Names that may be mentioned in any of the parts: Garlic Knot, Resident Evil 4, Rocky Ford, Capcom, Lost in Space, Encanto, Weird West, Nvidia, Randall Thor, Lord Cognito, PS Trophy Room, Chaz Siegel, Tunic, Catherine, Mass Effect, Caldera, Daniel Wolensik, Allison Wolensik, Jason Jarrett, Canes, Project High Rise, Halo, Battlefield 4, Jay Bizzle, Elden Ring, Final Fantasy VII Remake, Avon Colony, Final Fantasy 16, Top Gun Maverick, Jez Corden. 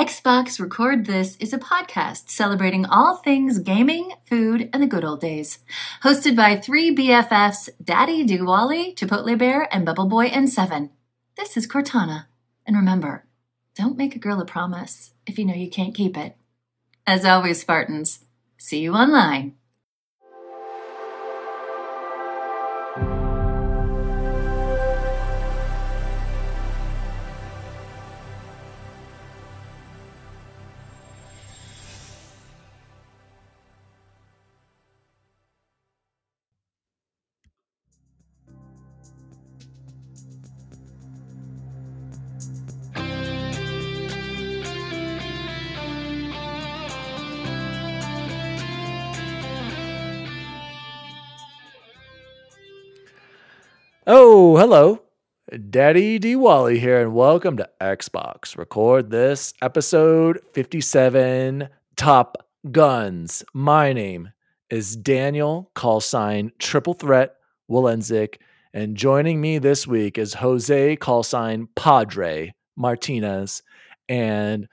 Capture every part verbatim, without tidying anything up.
Xbox Record This is a podcast celebrating all things gaming, food, and the good old days. Hosted by three B F Fs, Daddy Diwali, Chipotle Bear, and Bubble Boy and Seven. This is Cortana. And remember, don't make a girl a promise if you know you can't keep it. As always, Spartans, see you online. Oh, hello. Daddy Diwali here, and welcome to Xbox Record This, episode fifty-seven, Top Guns. My name is Daniel, call sign Triple Threat Wolensik, and joining me this week is Jose, call sign Padre Martinez, and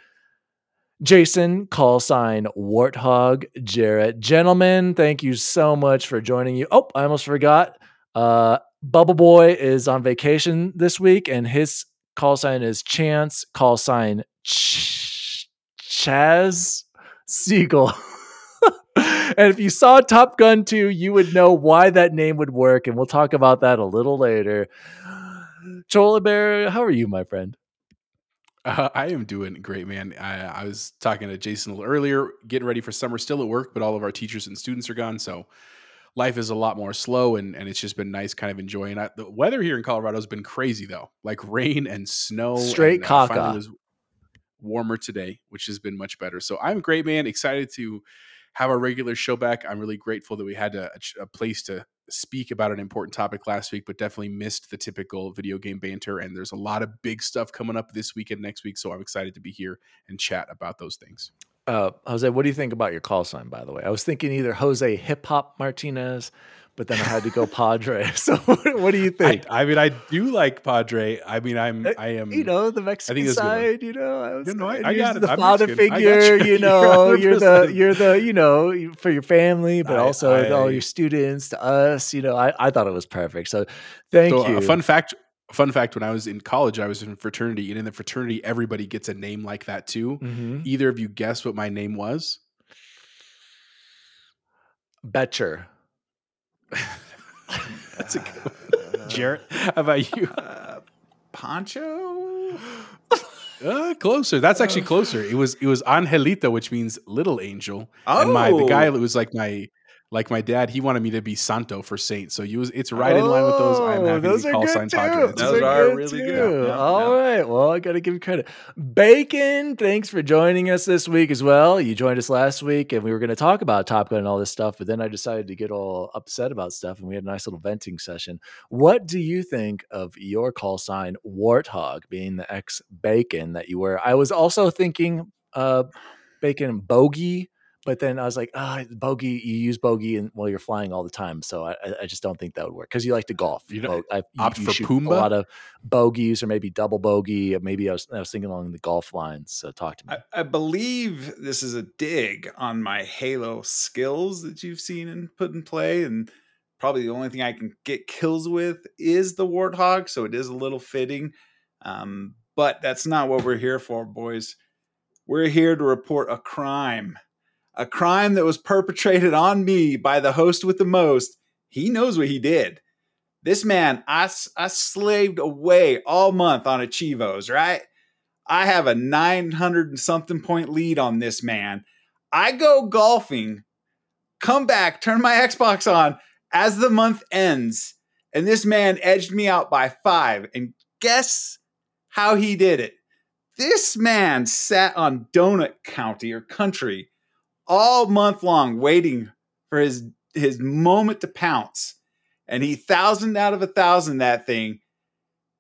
Jason, call sign Warthog Jarrett. Gentlemen, thank you so much for joining you. Oh, I almost forgot. Uh, Bubble Boy is on vacation this week, and his call sign is Chance, call sign Ch- Chaz Siegel. And if you saw Top Gun two, you would know why that name would work, and we'll talk about that a little later. Chola Bear, how are you, my friend? Uh, I am doing great, man. I, I was talking to Jason a little earlier, getting ready for summer, still at work, but all of our teachers and students are gone, so life is a lot more slow, and, and it's just been nice kind of enjoying it. The weather here in Colorado has been crazy, though. Like rain and snow. Straight and, caca. Uh, finally was warmer today, which has been much better. So I'm great, man. Excited to have our regular show back. I'm really grateful that we had a, a place to speak about an important topic last week, but definitely missed the typical video game banter. And there's a lot of big stuff coming up this week and next week. So I'm excited to be here and chat about those things. Uh, Jose, what do you think about your call sign, by the way? I was thinking either Jose Hip Hop Martinez, but then I had to go Padre. So what do you think? I, I mean, I do like Padre. I mean, I'm, I am, you know, the Mexican side, you know, I was, you know, I, I got the father figure, you know, you're the, you're the, you know, for your family, but I, also I, all your students to us, you know, I, I thought it was perfect. So thank so you. A fun fact. Fun fact, when I was in college, I was in fraternity, and in the fraternity, everybody gets a name like that too. Mm-hmm. Either of you guess what my name was? Betcher. That's a good one. Uh, Jarrett, how about you? Uh, Poncho? Uh, closer. That's actually closer. It was it was Angelito, which means little angel. Oh. And my the guy who was like my... Like my dad, he wanted me to be Santo for Saint. So you was, it's right oh, in line with those. I'm happy those to call sign Padre. Those, those are, are really too. good. Yeah, All yeah. right. Well, I got to give you credit. Bacon, thanks for joining us this week as well. You joined us last week, and we were going to talk about Top Gun and all this stuff, but then I decided to get all upset about stuff, and we had a nice little venting session. What do you think of your call sign Warthog being the ex-Bacon that you were? I was also thinking uh, Bacon Bogey. But then I was like, ah, oh, bogey, you use bogey and, well, you're flying all the time. So I, I just don't think that would work because you like to golf. You know, I, you, opt you for Pumbaa? A lot of bogeys or maybe double bogey. Or maybe I was, I was thinking along the golf lines. So talk to me. I, I believe this is a dig on my Halo skills that you've seen and put in play. And probably the only thing I can get kills with is the Warthog. So it is a little fitting. Um, but that's not what we're here for, boys. We're here to report a crime. A crime that was perpetrated on me by the host with the most. He knows what he did. This man, I, I slaved away all month on Achivos, right? I have a nine hundred and something point lead on this man. I go golfing, come back, turn my Xbox on as the month ends. And this man edged me out by five. And guess how he did it? This man sat on Donut County or Country all month long waiting for his his moment to pounce. And he thousand out of a thousand that thing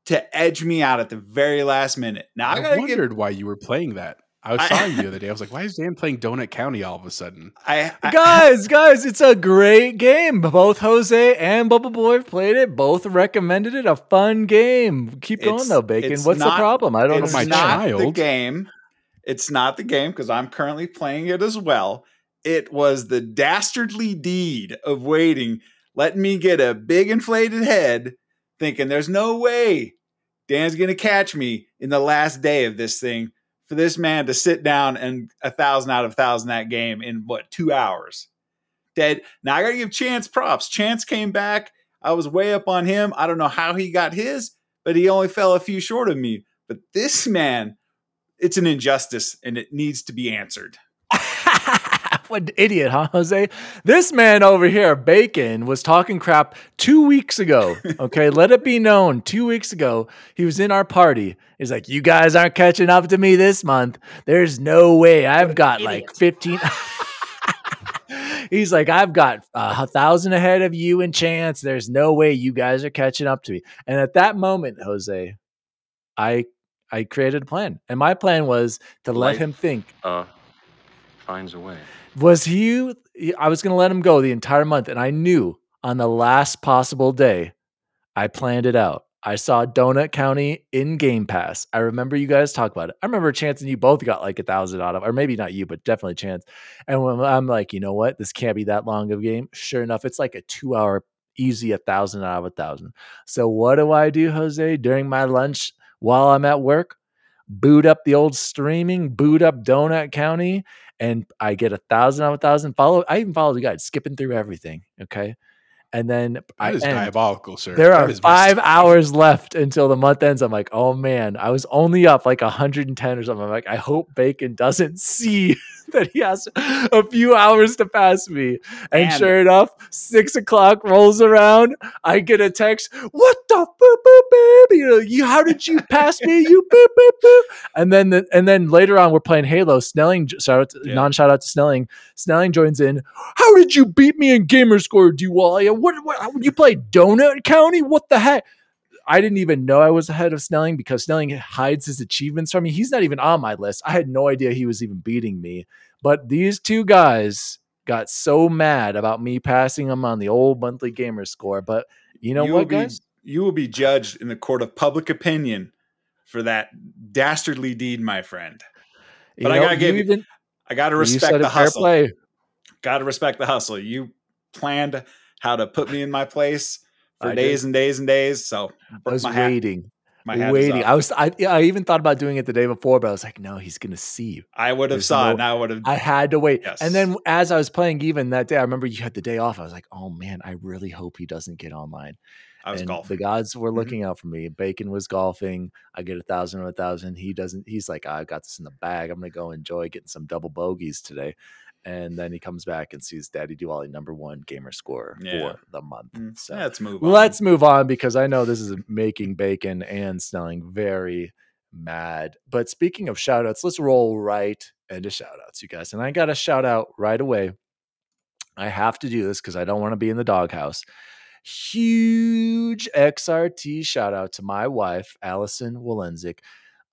to edge me out at the very last minute. Now I, I wondered give, why you were playing that. I was I, you the other day. I was like, why is Dan playing Donut County all of a sudden? I, I Guys, guys, it's a great game. Both Jose and Bubba Boy played it. Both recommended it. A fun game. Keep going though, Bacon. What's not, the problem? I don't know. It's my not child. The game. It's not the game because I'm currently playing it as well. It was the dastardly deed of waiting, letting me get a big inflated head, thinking there's no way Dan's going to catch me in the last day of this thing, for this man to sit down and a thousand out of a thousand that game in, what, two hours? Dead. Now, I got to give Chance props. Chance came back. I was way up on him. I don't know how he got his, but he only fell a few short of me. But this man, it's an injustice, and it needs to be answered. What an idiot, huh, Jose? This man over here, Bacon, was talking crap two weeks ago. Okay, let it be known. Two weeks ago, he was in our party. He's like, you guys aren't catching up to me this month. There's no way. I've got like fifteen. He's like, I've got uh, a thousand ahead of you in Chance. There's no way you guys are catching up to me. And at that moment, Jose, I I created a plan. And my plan was to let Life, him think. Uh, finds a way. Was he, I was going to let him go the entire month. And I knew on the last possible day, I planned it out. I saw Donut County in Game Pass. I remember you guys talk about it. I remember Chance and you both got like a thousand out of, or maybe not you, but definitely Chance. And when I'm like, you know what? This can't be that long of a game. Sure enough, it's like a two hour, easy a thousand out of a thousand. So what do I do, Jose, during my lunch while I'm at work? Boot up the old streaming, boot up Donut County, and I get a thousand out of a thousand. Follow, I even followed the guide, skipping through everything. Okay. And then that I is end. Diabolical, sir. There that are five hours left until the month ends. I'm like, oh man, I was only up like one hundred ten or something. I'm like, I hope Bacon doesn't see that he has a few hours to pass me. And man. Sure enough, six o'clock rolls around. I get a text. What the boop boop boop? You know, you how did you pass me? You boop boop boop. And then the, and then later on, we're playing Halo. Snelling, shout out to, yeah. non shout out to Snelling. Snelling joins in. How did you beat me in gamer score, Dualia? What, what, you play Donut County? What the heck? I didn't even know I was ahead of Snelling because Snelling hides his achievements from me. He's not even on my list. I had no idea he was even beating me. But these two guys got so mad about me passing them on the old monthly gamer score. But you know you what, guys? Be, you will be judged in the court of public opinion for that dastardly deed, my friend. But you I know, gotta give even, I gotta respect the hustle. Play. Gotta respect the hustle. You planned how to put me in my place for I days did. and days and days. So I was my waiting, hat, my hat waiting. I was, I, I even thought about doing it the day before, but I was like, no, he's going to see. I would have saw no, it. And I would have, I had to wait. Yes. And then as I was playing, even that day, I remember you had the day off. I was like, oh man, I really hope he doesn't get online. I was and golfing. The gods were looking mm-hmm. out for me. Bacon was golfing. I get a thousand or a thousand. He doesn't, he's like, oh, I got this in the bag. I'm going to go enjoy getting some double bogeys today. And then he comes back and sees Daddy Duali number one gamer score yeah. for the month. So let's move on. Let's move on because I know this is making Bacon and Snelling very mad. But speaking of shout outs, let's roll right into shout outs, you guys. And I got a shout out right away. I have to do this because I don't want to be in the doghouse. Huge X R T shout out to my wife, Allison Wolensik.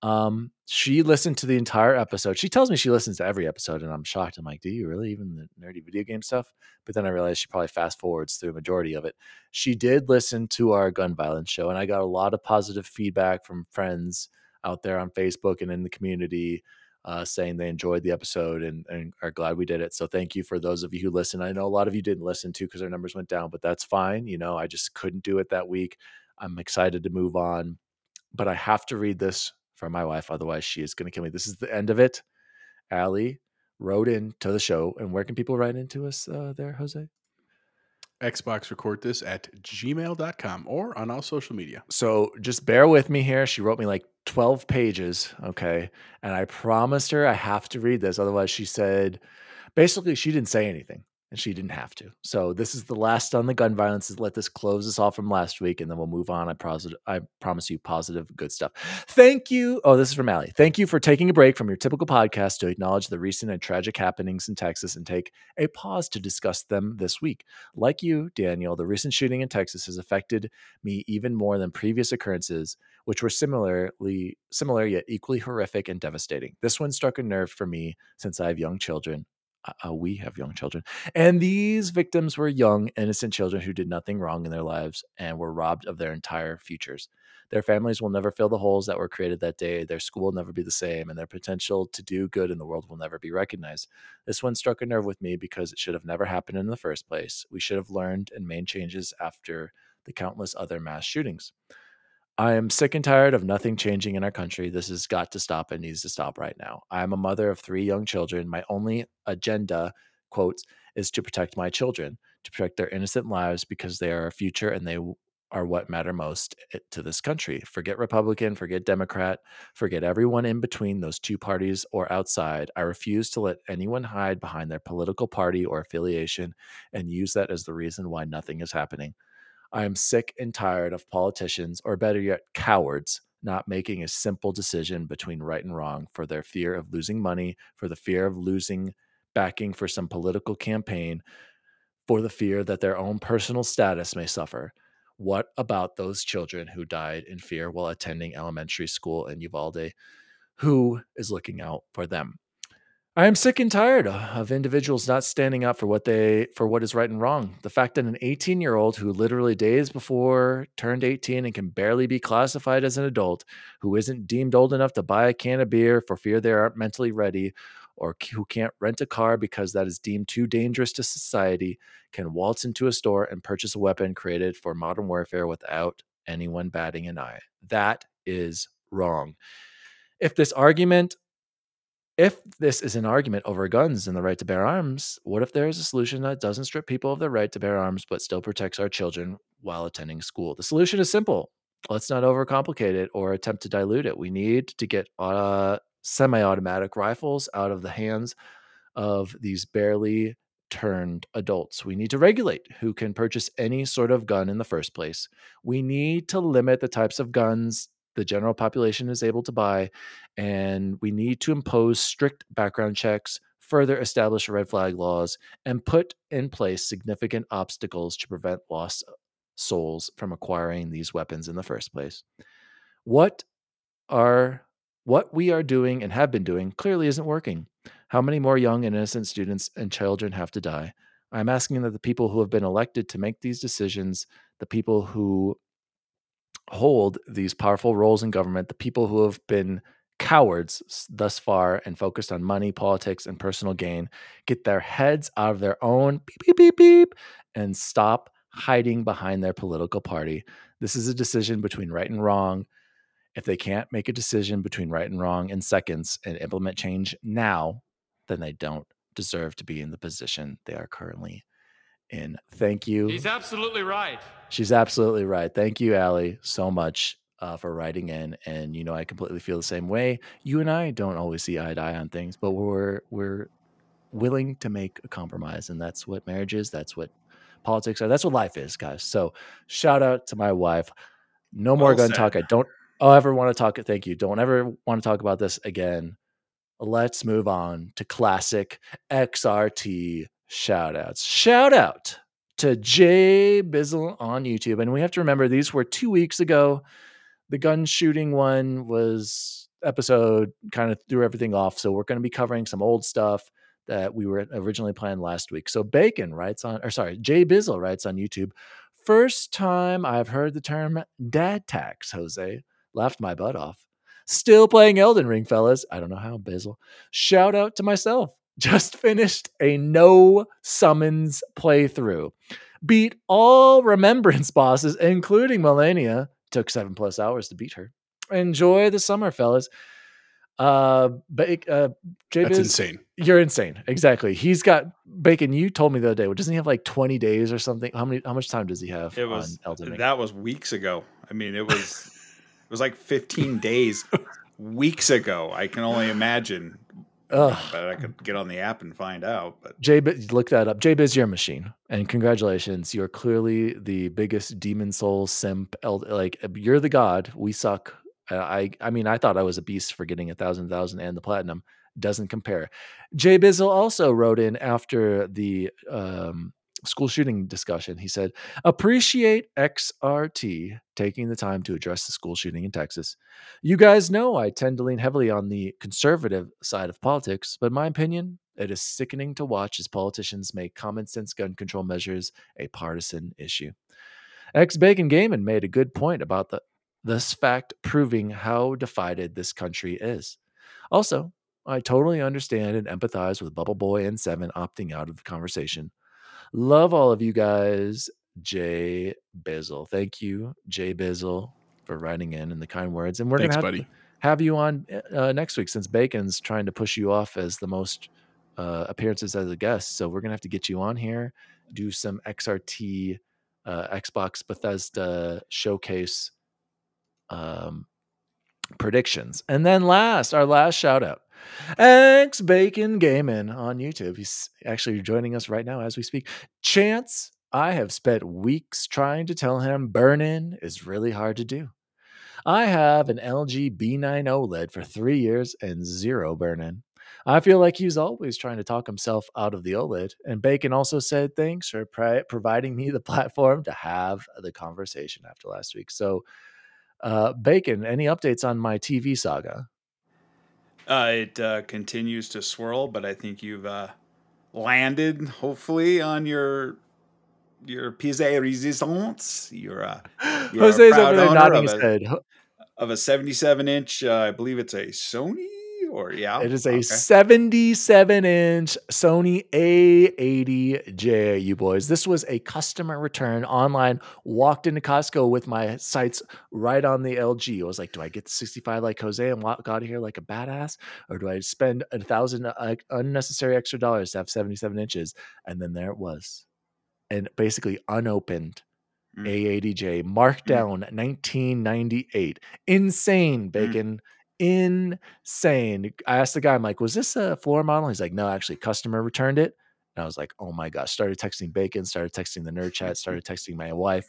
Um, she listened to the entire episode. She tells me she listens to every episode and I'm shocked. I'm like, do you really, even the nerdy video game stuff? But then I realized she probably fast forwards through a majority of it. She did listen to our gun violence show and I got a lot of positive feedback from friends out there on Facebook and in the community, uh, saying they enjoyed the episode and, and are glad we did it. So thank you for those of you who listen. I know a lot of you didn't listen to, cause our numbers went down, but that's fine. You know, I just couldn't do it that week. I'm excited to move on, but I have to read this for my wife, otherwise she is going to kill me. This is the end of it. Allie wrote in to the show, and where can people write into us uh, there, Jose? Xbox record this at gmail dot com or on all social media. So just bear with me here. She wrote me like twelve pages, okay? And I promised her I have to read this. Otherwise she said, basically she didn't say anything, and she didn't have to. So this is the last on the gun violence. Let this close us off from last week, and then we'll move on. I, pros- I promise you positive, good stuff. Thank you. Oh, this is from Allie. Thank you for taking a break from your typical podcast to acknowledge the recent and tragic happenings in Texas and take a pause to discuss them this week. Like you, Daniel, the recent shooting in Texas has affected me even more than previous occurrences, which were similarly similar yet equally horrific and devastating. This one struck a nerve for me since I have young children. Uh, we have young children, and these victims were young, innocent children who did nothing wrong in their lives and were robbed of their entire futures. Their families will never fill the holes that were created that day. Their school will never be the same, and their potential to do good in the world will never be recognized. This one struck a nerve with me because it should have never happened in the first place. We should have learned and made changes after the countless other mass shootings. I am sick and tired of nothing changing in our country. This has got to stop and needs to stop right now. I am a mother of three young children. My only agenda, quotes, is to protect my children, to protect their innocent lives because they are our future and they are what matter most to this country. Forget Republican, forget Democrat, forget everyone in between those two parties or outside. I refuse to let anyone hide behind their political party or affiliation and use that as the reason why nothing is happening. I am sick and tired of politicians, or better yet, cowards, not making a simple decision between right and wrong for their fear of losing money, for the fear of losing backing for some political campaign, for the fear that their own personal status may suffer. What about those children who died in fear while attending elementary school in Uvalde? Who is looking out for them? I am sick and tired of individuals not standing up for what they for what is right and wrong. The fact that an eighteen-year-old who literally days before turned eighteen and can barely be classified as an adult, who isn't deemed old enough to buy a can of beer for fear they aren't mentally ready, or who can't rent a car because that is deemed too dangerous to society, can waltz into a store and purchase a weapon created for Modern Warfare without anyone batting an eye. That is wrong. If this argument... If this is an argument over guns and the right to bear arms, what if there is a solution that doesn't strip people of their right to bear arms but still protects our children while attending school? The solution is simple. Let's not overcomplicate it or attempt to dilute it. We need to get uh, semi-automatic rifles out of the hands of these barely turned adults. We need to regulate who can purchase any sort of gun in the first place. We need to limit the types of guns the general population is able to buy, and we need to impose strict background checks, further establish red flag laws, and put in place significant obstacles to prevent lost souls from acquiring these weapons in the first place. What are what we are doing and have been doing clearly isn't working. How many more young and innocent students and children have to die? I'm asking that the people who have been elected to make these decisions, the people who hold these powerful roles in government, the people who have been cowards thus far and focused on money, politics, and personal gain, get their heads out of their own beep, beep, beep, beep, and stop hiding behind their political party. This is a decision between right and wrong. If they can't make a decision between right and wrong in seconds and implement change now, then they don't deserve to be in the position they are currently in. Thank you. He's absolutely right. She's absolutely right. Thank you, Allie, so much uh, for writing in. And, you know, I completely feel the same way. You and I don't always see eye to eye on things, but we're we're willing to make a compromise. And that's what marriage is. That's what politics are. That's what life is, guys. So shout out to my wife. No well more gun said. talk. I don't ever want to talk. Thank you. Don't ever want to talk about this again. Let's move on to classic X R T shout outs. Shout out to Jay Bizzle on YouTube. And we have to remember these were two weeks ago. The gun shooting one was episode kind of threw everything off. So we're going to be covering some old stuff that we were originally planning last week. So Bacon writes on, or sorry, Jay Bizzle writes on YouTube. First time I've heard the term dad tax, Jose. Laughed my butt off. Still playing Elden Ring, fellas. I don't know how, Bizzle. Shout out to myself. Just finished a no summons playthrough. Beat all remembrance bosses, including Melania. Took seven plus hours to beat her. Enjoy the summer, fellas. Uh, ba- uh, J-Biz, that's insane. You're insane. Exactly. He's got Bacon. You told me the other day. Doesn't he have like twenty days or something? How many? How much time does he have? It was on Elden Ring? That was weeks ago. I mean, it was it was like fifteen days. Weeks ago. I can only imagine. Ugh. But I could get on the app and find out. But J-Biz, look that up. J-Biz, you're a machine, and congratulations. You're clearly the biggest demon soul simp. Like, you're the god. We suck. I, I mean, I thought I was a beast for getting a thousand, thousand, and the platinum. Doesn't compare. J-Biz also wrote in after the um, school shooting discussion. He said, "Appreciate X R T taking the time to address the school shooting in Texas. You guys know I tend to lean heavily on the conservative side of politics, but in my opinion, it is sickening to watch as politicians make common sense gun control measures a partisan issue." X Bacon Gaiman made a good point about the this fact proving how divided this country is. Also, I totally understand and empathize with Bubble Boy and Seven opting out of the conversation. Love all of you guys. Jay Bizzle. Thank you, Jay Bizzle, for writing in and the kind words. And we're going to have you on uh, next week, since Bacon's trying to push you off as the most uh, appearances as a guest. So we're going to have to get you on here, do some X R T, uh, Xbox Bethesda showcase um, predictions. And then last, our last shout out. X Bacon Gaming on YouTube. He's actually joining us right now as we speak. Chance, I have spent weeks trying to tell him burn-in is really hard to do. I have an L G B nine OLED for three years and zero burn-in. I feel like he's always trying to talk himself out of the OLED. And Bacon also said, thanks for pri- providing me the platform to have the conversation after last week. So, uh, Bacon, any updates on my T V saga? Uh, it uh, continues to swirl, but I think you've uh, landed, hopefully, on your your piece de resistance. You're, uh, you're Jose's a proud over there nodding his head. Of a seventy-seven inch, uh, I believe it's a Sony, or yeah, it is a seventy-seven inch Sony A eighty J. You boys, this was a customer return online. Walked into Costco with my sights right on the L G. I was like, do I get the sixty-five like Jose and walk out of here like a badass, or do I spend a thousand uh, unnecessary extra dollars to have seventy-seven inches? And then there it was, and basically unopened. Mm. A eighty J marked down mm. nineteen ninety-eight. Insane, Bacon. Mm. Insane. I asked the guy, I'm like, was this a floor model? He's like, no, actually, customer returned it. And I was like, oh my gosh. Started texting Bacon, started texting the nerd chat, started texting my wife.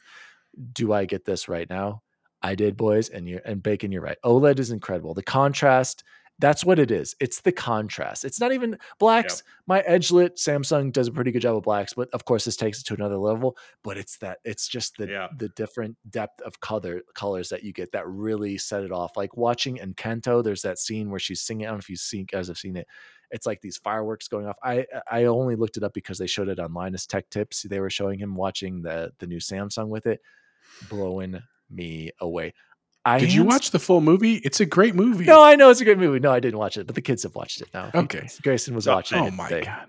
Do I get this right now? I did, boys. And you're and Bacon, you're right. OLED is incredible. The contrast, that's what it is. It's the contrast. It's not even blacks. Yep. My edgelit Samsung does a pretty good job of blacks, but of course this takes it to another level. But it's that it's just the yeah. the different depth of color colors that you get that really set it off. Like watching Encanto, there's that scene where she's singing. I don't know if you seen guys have seen it. It's like these fireworks going off. I I only looked it up because they showed it on Linus Tech Tips. They were showing him watching the the new Samsung with it, blowing me away. I Did you watch the full movie? It's a great movie. No, I know it's a great movie. No, I didn't watch it, but the kids have watched it now. Okay. Grayson was watching oh, it. Oh, my God.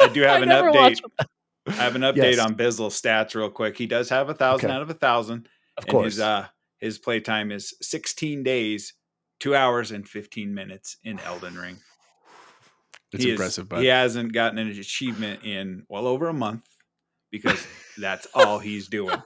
I do have I an update. I have an update yes. on Bizzle stats real quick. He does have a thousand okay. out of a thousand. Of and course. His, uh, his playtime is sixteen days, two hours, and fifteen minutes in Elden Ring. It's he impressive, is, bud. He hasn't gotten an achievement in well over a month because that's all he's doing.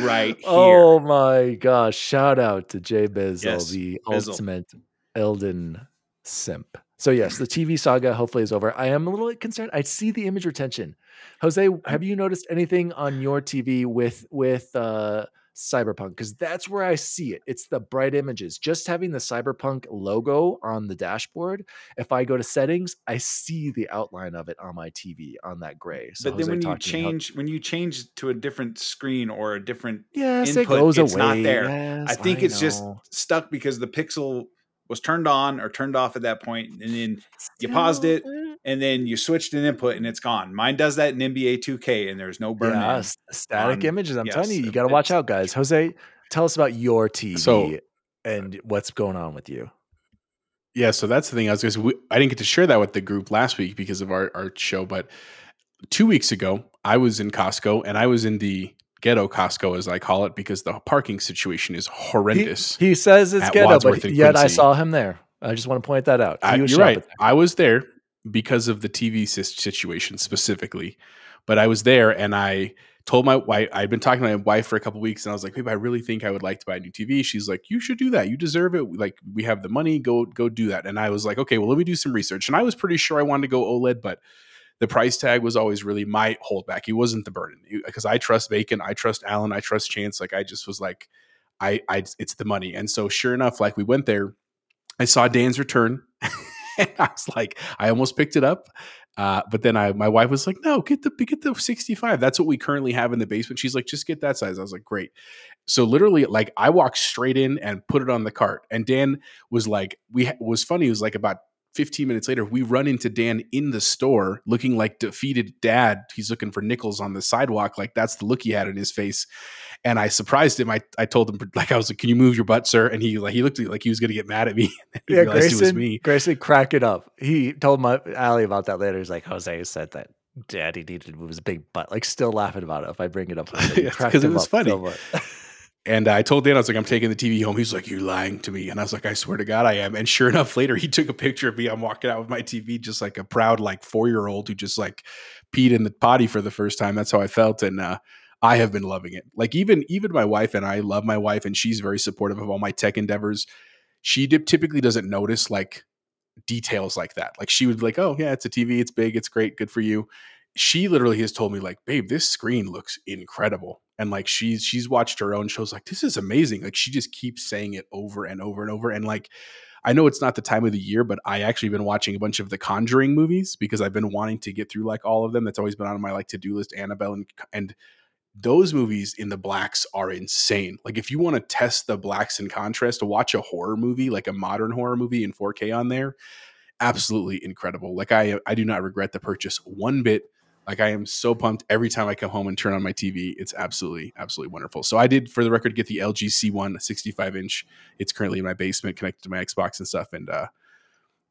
Right here. Oh my gosh. Shout out to Jay Bizzle, yes, the Bizzle. ultimate Elden simp. So yes, the T V saga hopefully is over. I am a little bit concerned. I see the image retention. Jose, have you noticed anything on your T V with with uh Cyberpunk? Because that's where I see it. It's the bright images. Just having the Cyberpunk logo on the dashboard, if I go to settings, I see the outline of it on my T V on that gray. So but then when you change, when you change to a different screen or a different yes, input, it goes it's away. Not there. Yes, I think I it's know. just stuck because the pixel was turned on or turned off at that point, and then you paused it, and then you switched an input, and it's gone. Mine does that in N B A two K, and there's no burn. Yeah, static on, images. I'm yes, telling you, you got to watch out, guys. Jose, tell us about your T V so, and what's going on with you. Yeah, so that's the thing. I was going to say, I didn't get to share that with the group last week because of our, our show, but two weeks ago, I was in Costco, and I was in the ghetto Costco, as I call it, because the parking situation is horrendous. He, he says it's ghetto, Wadsworth, but yet I saw him there. I just want to point that out. I, you're right. I was there because of the T V situation specifically, but I was there and I told my wife, I'd been talking to my wife for a couple of weeks, and I was like, babe, I really think I would like to buy a new T V. She's like, you should do that. You deserve it. Like, we have the money, go, go do that. And I was like, okay, well, let me do some research. And I was pretty sure I wanted to go OLED, but the price tag was always really my holdback. It wasn't the burden, because I trust Bacon, I trust Alan, I trust Chance. Like, I just was like, I, I, it's the money. And so, sure enough, like, we went there, I saw Dan's return, and I was like, I almost picked it up, uh, but then I, my wife was like, no, get the get the sixty-five. That's what we currently have in the basement. She's like, just get that size. I was like, great. So literally, like, I walked straight in and put it on the cart, and Dan was like, we was funny. He was like about fifteen minutes later, we run into Dan in the store looking like defeated dad. He's looking for nickels on the sidewalk. Like, that's the look he had in his face. And I surprised him. I, I told him, like, I was like, can you move your butt, sir? And he like he looked at me like he was going to get mad at me. He yeah, Grayson, it was me. Grayson cracked it up. He told my Allie about that later. He's like, Jose said that daddy needed to move his big butt. Like, still laughing about it if I bring it up. Because it was funny. So and I told Dan, I was like, I'm taking the T V home. He's like, you're lying to me. And I was like, I swear to God, I am. And sure enough, later, he took a picture of me. I'm walking out with my T V, just like a proud, like four-year-old who just like peed in the potty for the first time. That's how I felt. And uh, I have been loving it. Like even, even my wife, and I love my wife, and she's very supportive of all my tech endeavors. She dip- typically doesn't notice like details like that. Like she would be like, oh yeah, it's a T V. It's big. It's great. Good for you. She literally has told me like, babe, this screen looks incredible. And like, she's, she's watched her own shows. Like, this is amazing. Like, she just keeps saying it over and over and over. And like, I know it's not the time of the year, but I actually been watching a bunch of the Conjuring movies because I've been wanting to get through like all of them. That's always been on my like to-do list, Annabelle. And, and those movies in the blacks are insane. Like if you want to test the blacks in contrast, to watch a horror movie, like a modern horror movie in four K on there, absolutely incredible. Like I, I do not regret the purchase one bit. Like I am so pumped every time I come home and turn on my T V. It's absolutely, absolutely wonderful. So I did, for the record, get the L G C one sixty-five inch. It's currently in my basement connected to my Xbox and stuff. And uh,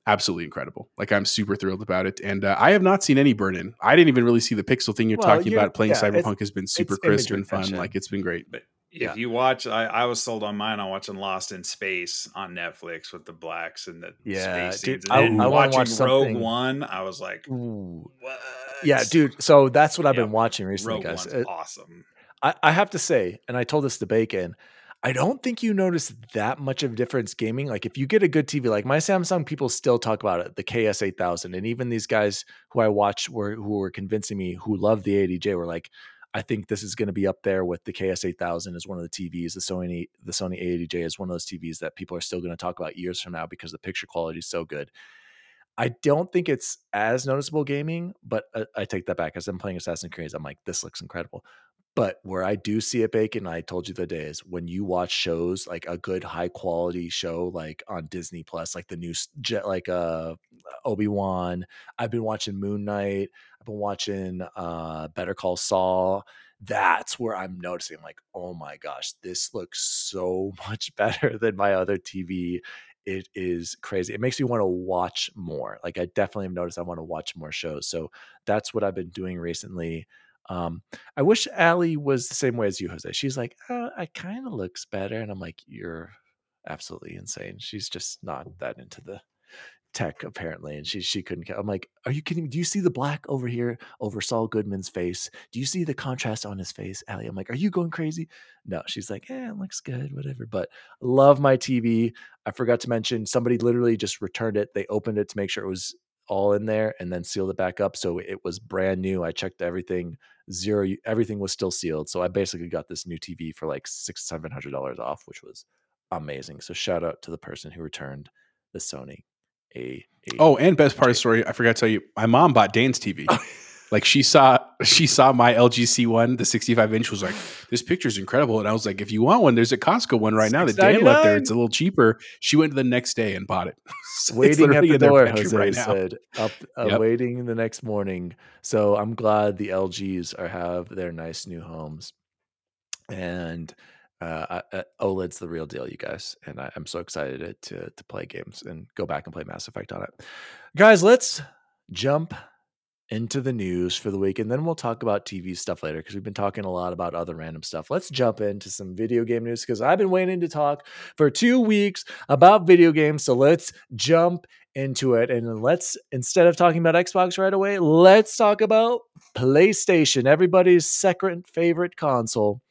absolutely incredible. Like I'm super thrilled about it. And uh, I have not seen any burn-in. I didn't even really see the pixel thing you're well, talking you're, about. Playing yeah, Cyberpunk has been super crisp and fun. Like it's been great. But yeah. If you watch, I, I was sold on mine on watching Lost in Space on Netflix with the blacks and the yeah, space dude, scenes. And I, I watching watch Rogue One, I was like, ooh, what? Yeah, dude. So that's what I've yeah, been watching recently, Rogue guys. One's uh, awesome. I, I have to say, and I told this to Bacon, I don't think you notice that much of a difference gaming. Like if you get a good T V, like my Samsung, people still talk about it, the K S eight thousand. And even these guys who I watched were who were convincing me who love the eighty J were like, I think this is going to be up there with the K S eight thousand as one of the T Vs. The Sony, the Sony A eighty J is one of those T Vs that people are still going to talk about years from now because the picture quality is so good. I don't think it's as noticeable gaming, but I, I take that back. As I'm playing Assassin's Creed, I'm like, this looks incredible. But where I do see it, Bacon, I told you the other day, is when you watch shows like a good high quality show, like on Disney Plus, like the new jet, like uh, Obi-Wan. I've been watching Moon Knight. I've been watching uh, Better Call Saul. That's where I'm noticing, I'm like, oh my gosh, this looks so much better than my other T V. It is crazy. It makes me want to watch more. Like I definitely have noticed I want to watch more shows. So that's what I've been doing recently. Um, I wish Allie was the same way as you, Jose. She's like, oh, I kind of looks better. And I'm like, you're absolutely insane. She's just not that into the tech apparently. And she, she couldn't, I'm like, are you kidding me? Do you see the black over here over Saul Goodman's face? Do you see the contrast on his face, Allie? I'm like, are you going crazy? No, she's like, eh, it looks good, whatever. But love my T V. I forgot to mention somebody literally just returned it. They opened it to make sure it was all in there and then sealed it back up. So it was brand new. I checked everything, zero, everything was still sealed. So I basically got this new T V for like six, seven hundred dollars off, which was amazing. So shout out to the person who returned the Sony. A, a oh and best part of the story, I forgot to tell you, my mom bought Dan's T V. Like she saw she saw my L G C one, the sixty-five inch, was like, this picture's incredible. And I was like, if you want one, there's a Costco one right now that Dan left there, it's a little cheaper. She went the next day and bought it. So waiting at the door, Jose right said up uh, yep. Waiting the next morning. So I'm glad the L Gs are have their nice new homes, and Uh, I, I, OLED's the real deal, you guys, and I, I'm so excited to to play games and go back and play Mass Effect on it. Guys, let's jump into the news for the week, and then we'll talk about T V stuff later because we've been talking a lot about other random stuff. Let's jump into some video game news because I've been waiting to talk for two weeks about video games, so let's jump into it. And let's, instead of talking about Xbox right away, let's talk about PlayStation, everybody's second favorite console.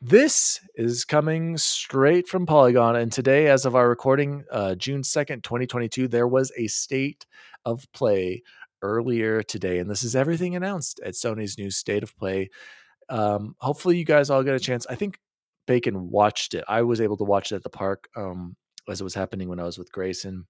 This is coming straight from Polygon, and today, as of our recording, uh, June second, twenty twenty-two, there was a state of play earlier today, and this is everything announced at Sony's new state of play. Um, hopefully, you guys all get a chance. I think Bacon watched it. I was able to watch it at the park um, as it was happening when I was with Grayson.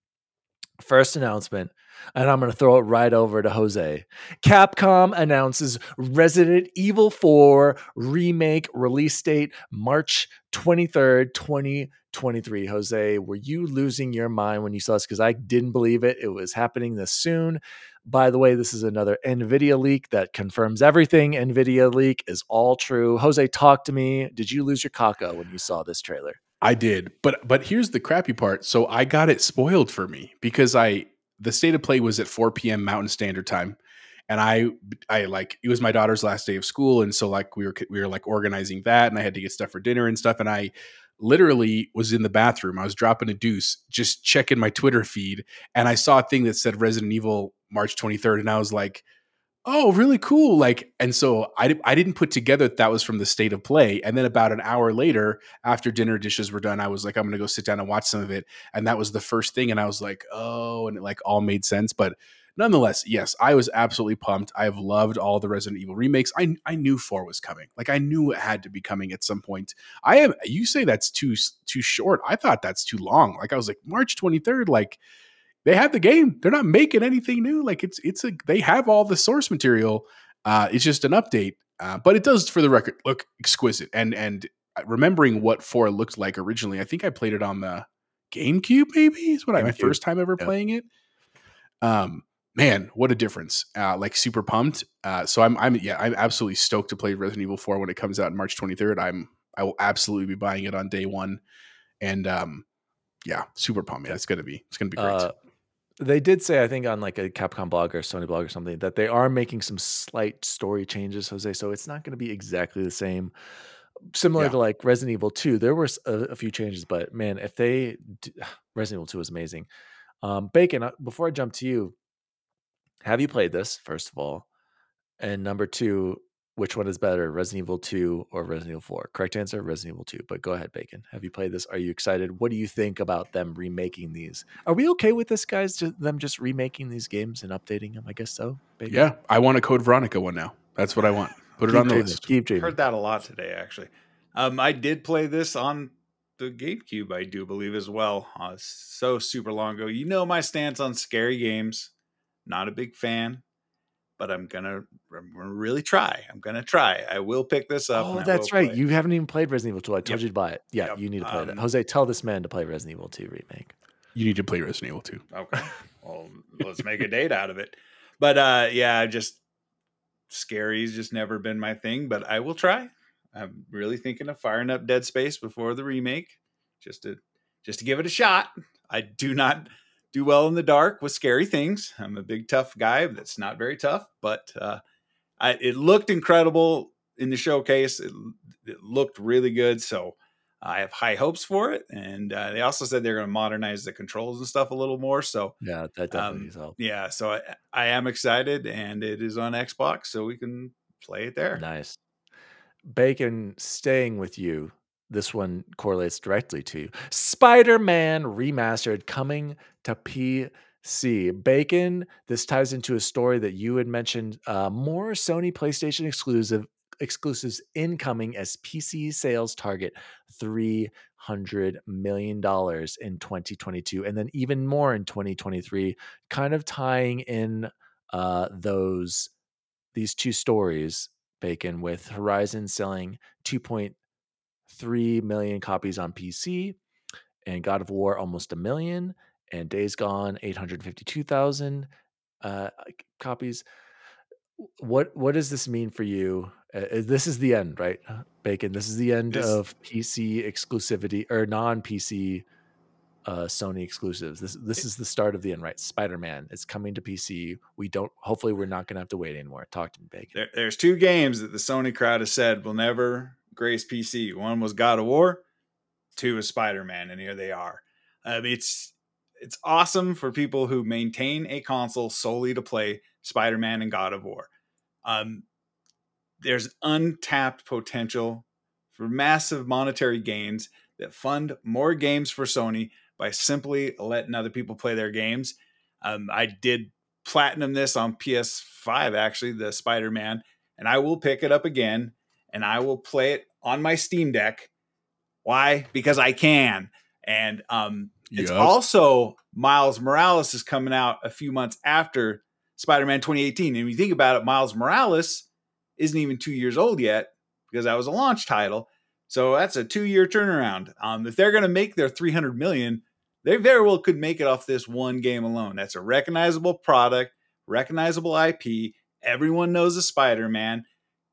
First announcement, and I'm going to throw it right over to Jose. Capcom announces Resident Evil four Remake release date March twenty-third, twenty twenty-three. Jose, were you losing your mind when you saw this? Because I didn't believe it. It was happening this soon. By the way, this is another Nvidia leak that confirms everything. Nvidia leak is all true. Jose, talk to me. Did you lose your caca when you saw this trailer? I did, but but here's the crappy part. So I got it spoiled for me because I the state of play was at four p.m. Mountain Standard Time, and I I like it was my daughter's last day of school, and so like we were we were like organizing that, and I had to get stuff for dinner and stuff, and I literally was in the bathroom. I was dropping a deuce, just checking my Twitter feed, and I saw a thing that said Resident Evil March twenty-third, and I was like, oh, really cool. Like, and so I, I didn't put together that, that was from the state of play. And then about an hour later, after dinner dishes were done, I was like, I'm going to go sit down and watch some of it. And that was the first thing. And I was like, oh, and it like all made sense. But nonetheless, yes, I was absolutely pumped. I've loved all the Resident Evil remakes. I I knew four was coming. Like I knew it had to be coming at some point. I am, you say that's too, too short. I thought that's too long. Like I was like March twenty-third, like, they have the game. They're not making anything new. Like it's, it's a, they have all the source material. Uh, it's just an update, uh, but it does, for the record, look exquisite. And, and remembering what four looked like originally, I think I played it on the GameCube, maybe is what I, my first time ever yeah. playing it. Um, man, what a difference. Uh, like super pumped. Uh, so I'm, I'm, yeah, I'm absolutely stoked to play Resident Evil four when it comes out on March twenty-third. I'm, I will absolutely be buying it on day one. And, um, yeah, super pumped. Yeah, it's going to be, it's going to be great. Uh, They did say, I think, on like a Capcom blog or Sony blog or something, that they are making some slight story changes, Jose. So it's not going to be exactly the same. Similar yeah. to like Resident Evil two, there were a, a few changes, but man, if they do, Resident Evil two is amazing. Um, Bacon, before I jump to you, have you played this, first of all? And number two, which one is better, Resident Evil two or Resident Evil four? Correct answer, Resident Evil two. But go ahead, Bacon. Have you played this? Are you excited? What do you think about them remaking these? Are we okay with this, guys, to them just remaking these games and updating them? I guess so, Bacon. Yeah, I want a Code Veronica one now. That's what I want. Put it on the list. Keep dreaming. Heard that a lot today, actually. Um, I did play this on the GameCube, I do believe, as well. Uh, so super long ago. You know my stance on scary games. Not a big fan. But I'm gonna really try. I'm gonna try. I will pick this up. Oh, that's right. You haven't even played Resident Evil two. I told yep. you to buy it. Yeah, yep. you need to play um, that. Jose, tell this man to play Resident Evil two remake. You need to play Resident Evil two. Okay. Well, let's make a date out of it. But uh, yeah, just scary's just never been my thing. But I will try. I'm really thinking of firing up Dead Space before the remake, just to just to give it a shot. I do not. Do well in the dark with scary things. I'm a big tough guy that's not very tough, but uh, I, it looked incredible in the showcase. It, it looked really good, so I have high hopes for it. And uh, they also said they're going to modernize the controls and stuff a little more. So yeah, that definitely um, is helpful. Yeah, so I, I am excited, and it is on Xbox, so we can play it there. Nice, Bacon. Staying with you. This one correlates directly to Spider-Man Remastered coming to P C. Bacon, this ties into a story that you had mentioned, uh, more Sony PlayStation exclusive exclusives incoming as P C sales target three hundred million dollars in twenty twenty-two, and then even more in twenty twenty-three, kind of tying in uh, those these two stories, Bacon, with Horizon selling two point three million copies on P C, and God of War almost a million, and Days Gone eight hundred fifty-two thousand uh, copies. What what does this mean for you? Uh, this is the end, right, Bacon? This is the end this, of P C exclusivity or non-P C uh, Sony exclusives. This this it, is the start of the end, right? Spider-Man, it's coming to P C. We don't. Hopefully, we're not going to have to wait anymore. Talk to me, Bacon. There, there's two games that the Sony crowd has said will never grace P C. One was God of War, two was Spider-Man, and here they are. Um, it's it's awesome for people who maintain a console solely to play Spider-Man and God of War. Um, there's untapped potential for massive monetary gains that fund more games for Sony by simply letting other people play their games. Um, I did platinum this on P S five, actually, the Spider-Man, and I will pick it up again. And I will play it on my Steam Deck. Why? Because I can. And um, it's yep. also Miles Morales is coming out a few months after Spider-Man twenty eighteen. And when you think about it, Miles Morales isn't even two years old yet because that was a launch title. So that's a two-year turnaround. Um, if they're going to make their three hundred million dollars, they very well could make it off this one game alone. That's a recognizable product, recognizable I P. Everyone knows a Spider-Man,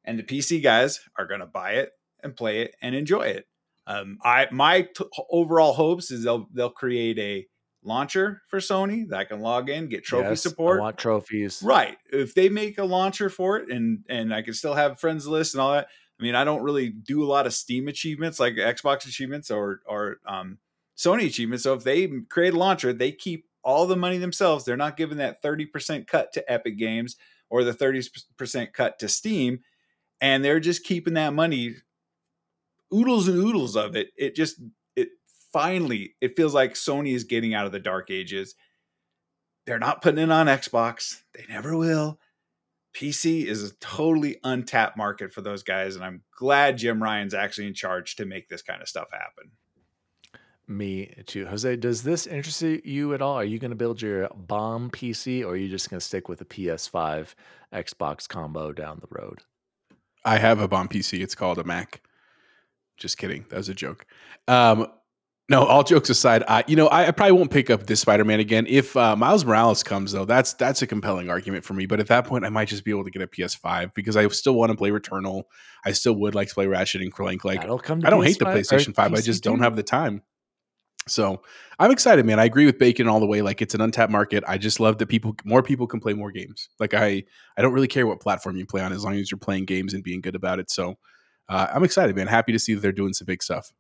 and the P C guys are going to buy it and play it and enjoy it. Um, I my t- overall hopes is they'll they'll create a launcher for Sony that I can log in, get trophy yes, support. I want trophies, right? If they make a launcher for it, and and I can still have friends list and all that. I mean, I don't really do a lot of Steam achievements like Xbox achievements or or um, Sony achievements. So if they create a launcher, they keep all the money themselves. They're not giving that thirty percent cut to Epic Games or the thirty percent cut to Steam, and they're just keeping that money. Oodles and oodles of it. It just, it finally, it feels like Sony is getting out of the dark ages. They're not putting it on Xbox. They never will. P C is a totally untapped market for those guys. And I'm glad Jim Ryan's actually in charge to make this kind of stuff happen. Me too. Jose, does this interest you at all? Are you going to build your bomb P C, or are you just going to stick with the P S five Xbox combo down the road? I have a bomb P C. It's called a Mac. Just kidding. That was a joke. Um, no, all jokes aside, I, you know, I, I probably won't pick up this Spider-Man again. If uh, Miles Morales comes, though, that's that's a compelling argument for me. But at that point, I might just be able to get a P S five because I still want to play Returnal. I still would like to play Ratchet and Clank. Like, come to I don't P S five, hate the PlayStation five. I just don't have the time. So I'm excited, man. I agree with Bacon all the way. Like, it's an untapped market. I just love that people, more people can play more games. Like, I, I don't really care what platform you play on as long as you're playing games and being good about it. So Uh, I'm excited, man. Happy to see that they're doing some big stuff.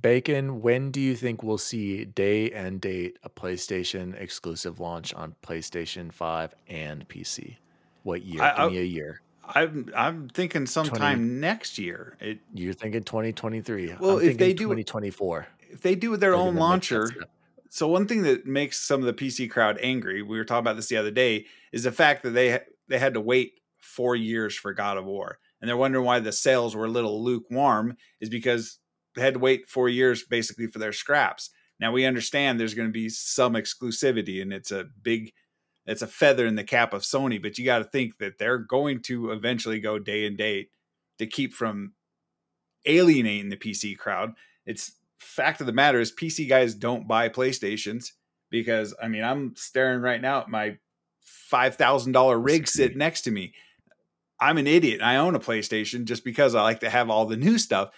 Bacon, when do you think we'll see day and date a PlayStation exclusive launch on PlayStation five and P C? What year? I, Give me a year. I'm I'm thinking sometime twenty next year. It, you're thinking twenty twenty-three. Well, I'm if they do twenty twenty-four. If they do their own launcher. So one thing that makes some of the P C crowd angry, we were talking about this the other day, is the fact that they they had to wait four years for God of War. And they're wondering why the sales were a little lukewarm is because they had to wait four years basically for their scraps. Now we understand there's going to be some exclusivity, and it's a big, it's a feather in the cap of Sony, but you got to think that they're going to eventually go day and date to keep from alienating the P C crowd. It's fact of the matter is P C guys don't buy PlayStations because, I mean, I'm staring right now at my five thousand dollars rig sitting next to me. I'm an idiot. I own a PlayStation just because I like to have all the new stuff,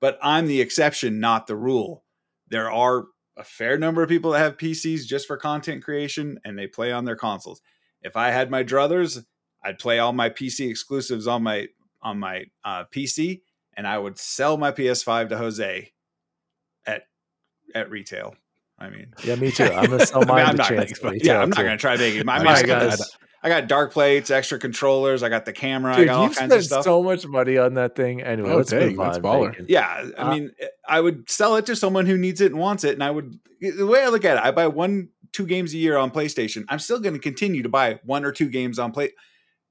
but I'm the exception, not the rule. There are a fair number of people that have P Cs just for content creation, and they play on their consoles. If I had my druthers, I'd play all my P C exclusives on my on my uh, P C, and I would sell my P S five to Jose at at retail. I mean, yeah, me too. I'm gonna sell mine. I mean, I'm to not gonna expect, yeah, I'm too. Not gonna try big. My guys. I got dark plates, extra controllers. I got the camera. Dude, I got all kinds of stuff. So much money on that thing. Anyway, oh, let's dang, move that's on. Baller. Yeah, I uh, mean, I would sell it to someone who needs it and wants it. And I would, the way I look at it, I buy one, two games a year on PlayStation. I'm still going to continue to buy one or two games on play,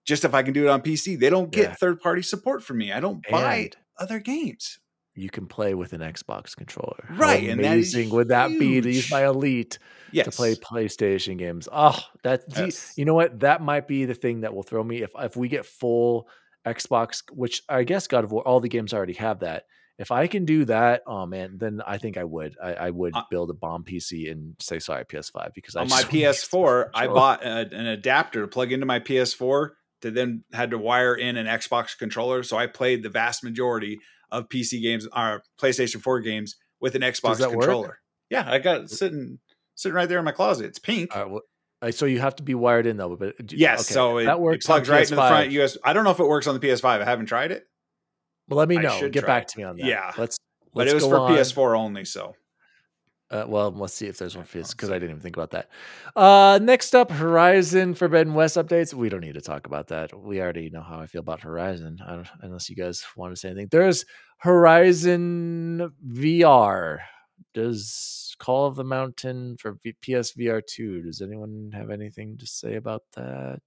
just if I can do it on P C. They don't get yeah. third party support from me. I don't and buy other games. You can play with an Xbox controller, right? How amazing and that is would that huge. Be to use my Elite yes. to play PlayStation games? Oh, that yes. you know what? That might be the thing that will throw me if if we get full Xbox, which I guess God of War, all the games already have that. If I can do that, oh man, then I think I would. I, I would uh, build a bomb P C and say sorry, P S five, because I on my P S four, I bought a, an adapter to plug into my P S four to then had to wire in an Xbox controller, so I played the vast majority of P C games or PlayStation four games with an Xbox controller. Work? Yeah. I got it sitting, sitting right there in my closet. It's pink. Right, well, so you have to be wired in though. But do, yes. Okay. So that it, works it plugs right into the front U S B. I don't know if it works on the P S five. I haven't tried it. Well, let me know. Get try. back to me on that. Yeah. Let's, let's but it was for on. P S four only. So, uh, well, let's see if there's one for this because I didn't even think about that. Uh, next up, Horizon Forbidden West updates. We don't need to talk about that. We already know how I feel about Horizon. I don't, unless you guys want to say anything. There's Horizon V R. Does Call of the Mountain for P S V R two? Does anyone have anything to say about that?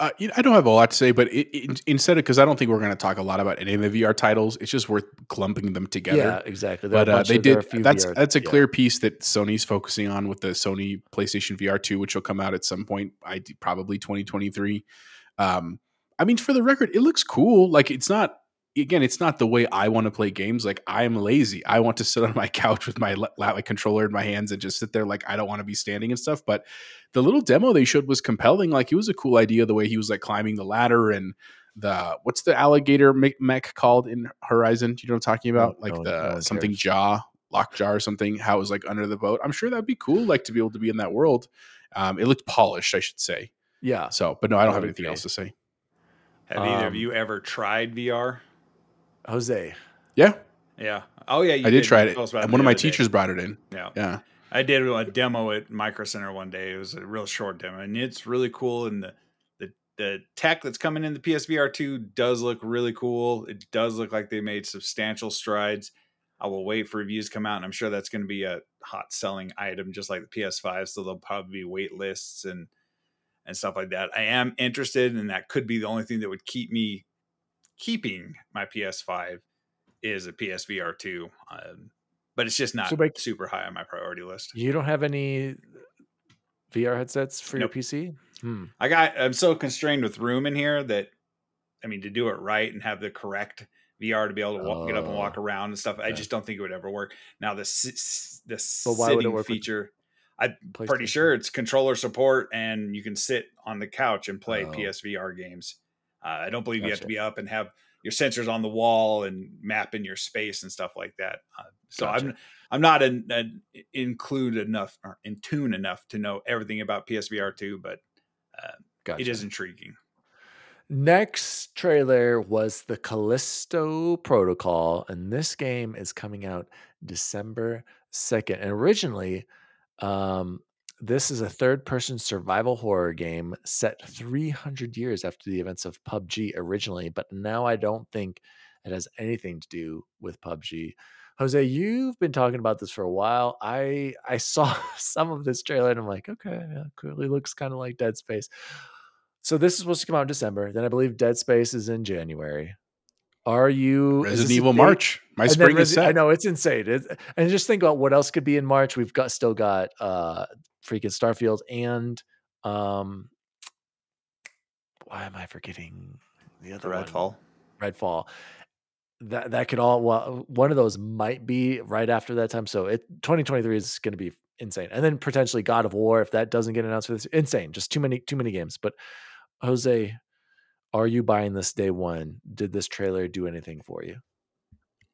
Uh, you know, I don't have a lot to say, but it, it, instead of, because I don't think we're going to talk a lot about any of the V R titles, it's just worth clumping them together. Yeah, exactly. There but uh, they did. That's V R, that's a yeah. clear piece that Sony's focusing on with the Sony PlayStation V R two, which will come out at some point, I probably twenty twenty-three. Um, I mean, for the record, it looks cool. Like, it's not. Again, it's not the way I want to play games. Like, I'm lazy. I want to sit on my couch with my la- la- controller in my hands and just sit there. Like, I don't want to be standing and stuff. But the little demo they showed was compelling. Like, it was a cool idea. The way he was like climbing the ladder and the, what's the alligator mech called in Horizon? Do you know what I'm talking about? Like, no, the no something jaw, lock jaw or something, how it was like under the boat. I'm sure that'd be cool. Like, to be able to be in that world. Um, it looked polished, I should say. Yeah. So, but no, I don't have anything okay. else to say. Have um, either of you ever tried V R? Jose. Yeah. Yeah. Oh, yeah. You I did, did try it. One of my teachers day. brought it in. Yeah. Yeah. I did a demo at Micro Center one day. It was a real short demo, and it's really cool. And the the, the tech that's coming in the P S V R two does look really cool. It does look like they made substantial strides. I will wait for reviews to come out, and I'm sure that's going to be a hot selling item, just like the P S five. So there'll probably be wait lists and, and stuff like that. I am interested, and that could be the only thing that would keep me keeping my P S five is a P S V R two, um, but it's just not so by, super high on my priority list. You don't have any V R headsets for nope. your P C? Hmm. I got, I'm so constrained with room in here that, I mean, to do it right and have the correct V R to be able to walk, oh, get up and walk around and stuff, okay. I just don't think it would ever work. Now, the, the so sitting feature, I'm pretty sure it's controller support, and you can sit on the couch and play oh. P S V R games. Uh, I don't believe gotcha. you have to be up and have your sensors on the wall and mapping your space and stuff like that. Uh, so gotcha. I'm I'm not an, an include enough or in tune enough to know everything about P S V R two, but uh, gotcha. it is intriguing. Next trailer was the Callisto Protocol, and this game is coming out December second. And originally, um, this is a third-person survival horror game set three hundred years after the events of P U B G originally, but now I don't think it has anything to do with P U B G. Jose, you've been talking about this for a while. I I saw some of this trailer, and I'm like, okay, yeah, clearly looks kind of like Dead Space. So this is supposed to come out in December. Then I believe Dead Space is in January. Are you Resident Evil March? My spring is set. I know, it's insane. It's, and just think about what else could be in March. We've got still got uh, freaking Starfield and um, why am I forgetting the other one? Redfall? Redfall. That that could all well, one of those might be right after that time. So it twenty twenty-three is going to be insane, and then potentially God of War if that doesn't get announced. For this, insane. Just too many too many games. But Jose, are you buying this day one? Did this trailer do anything for you?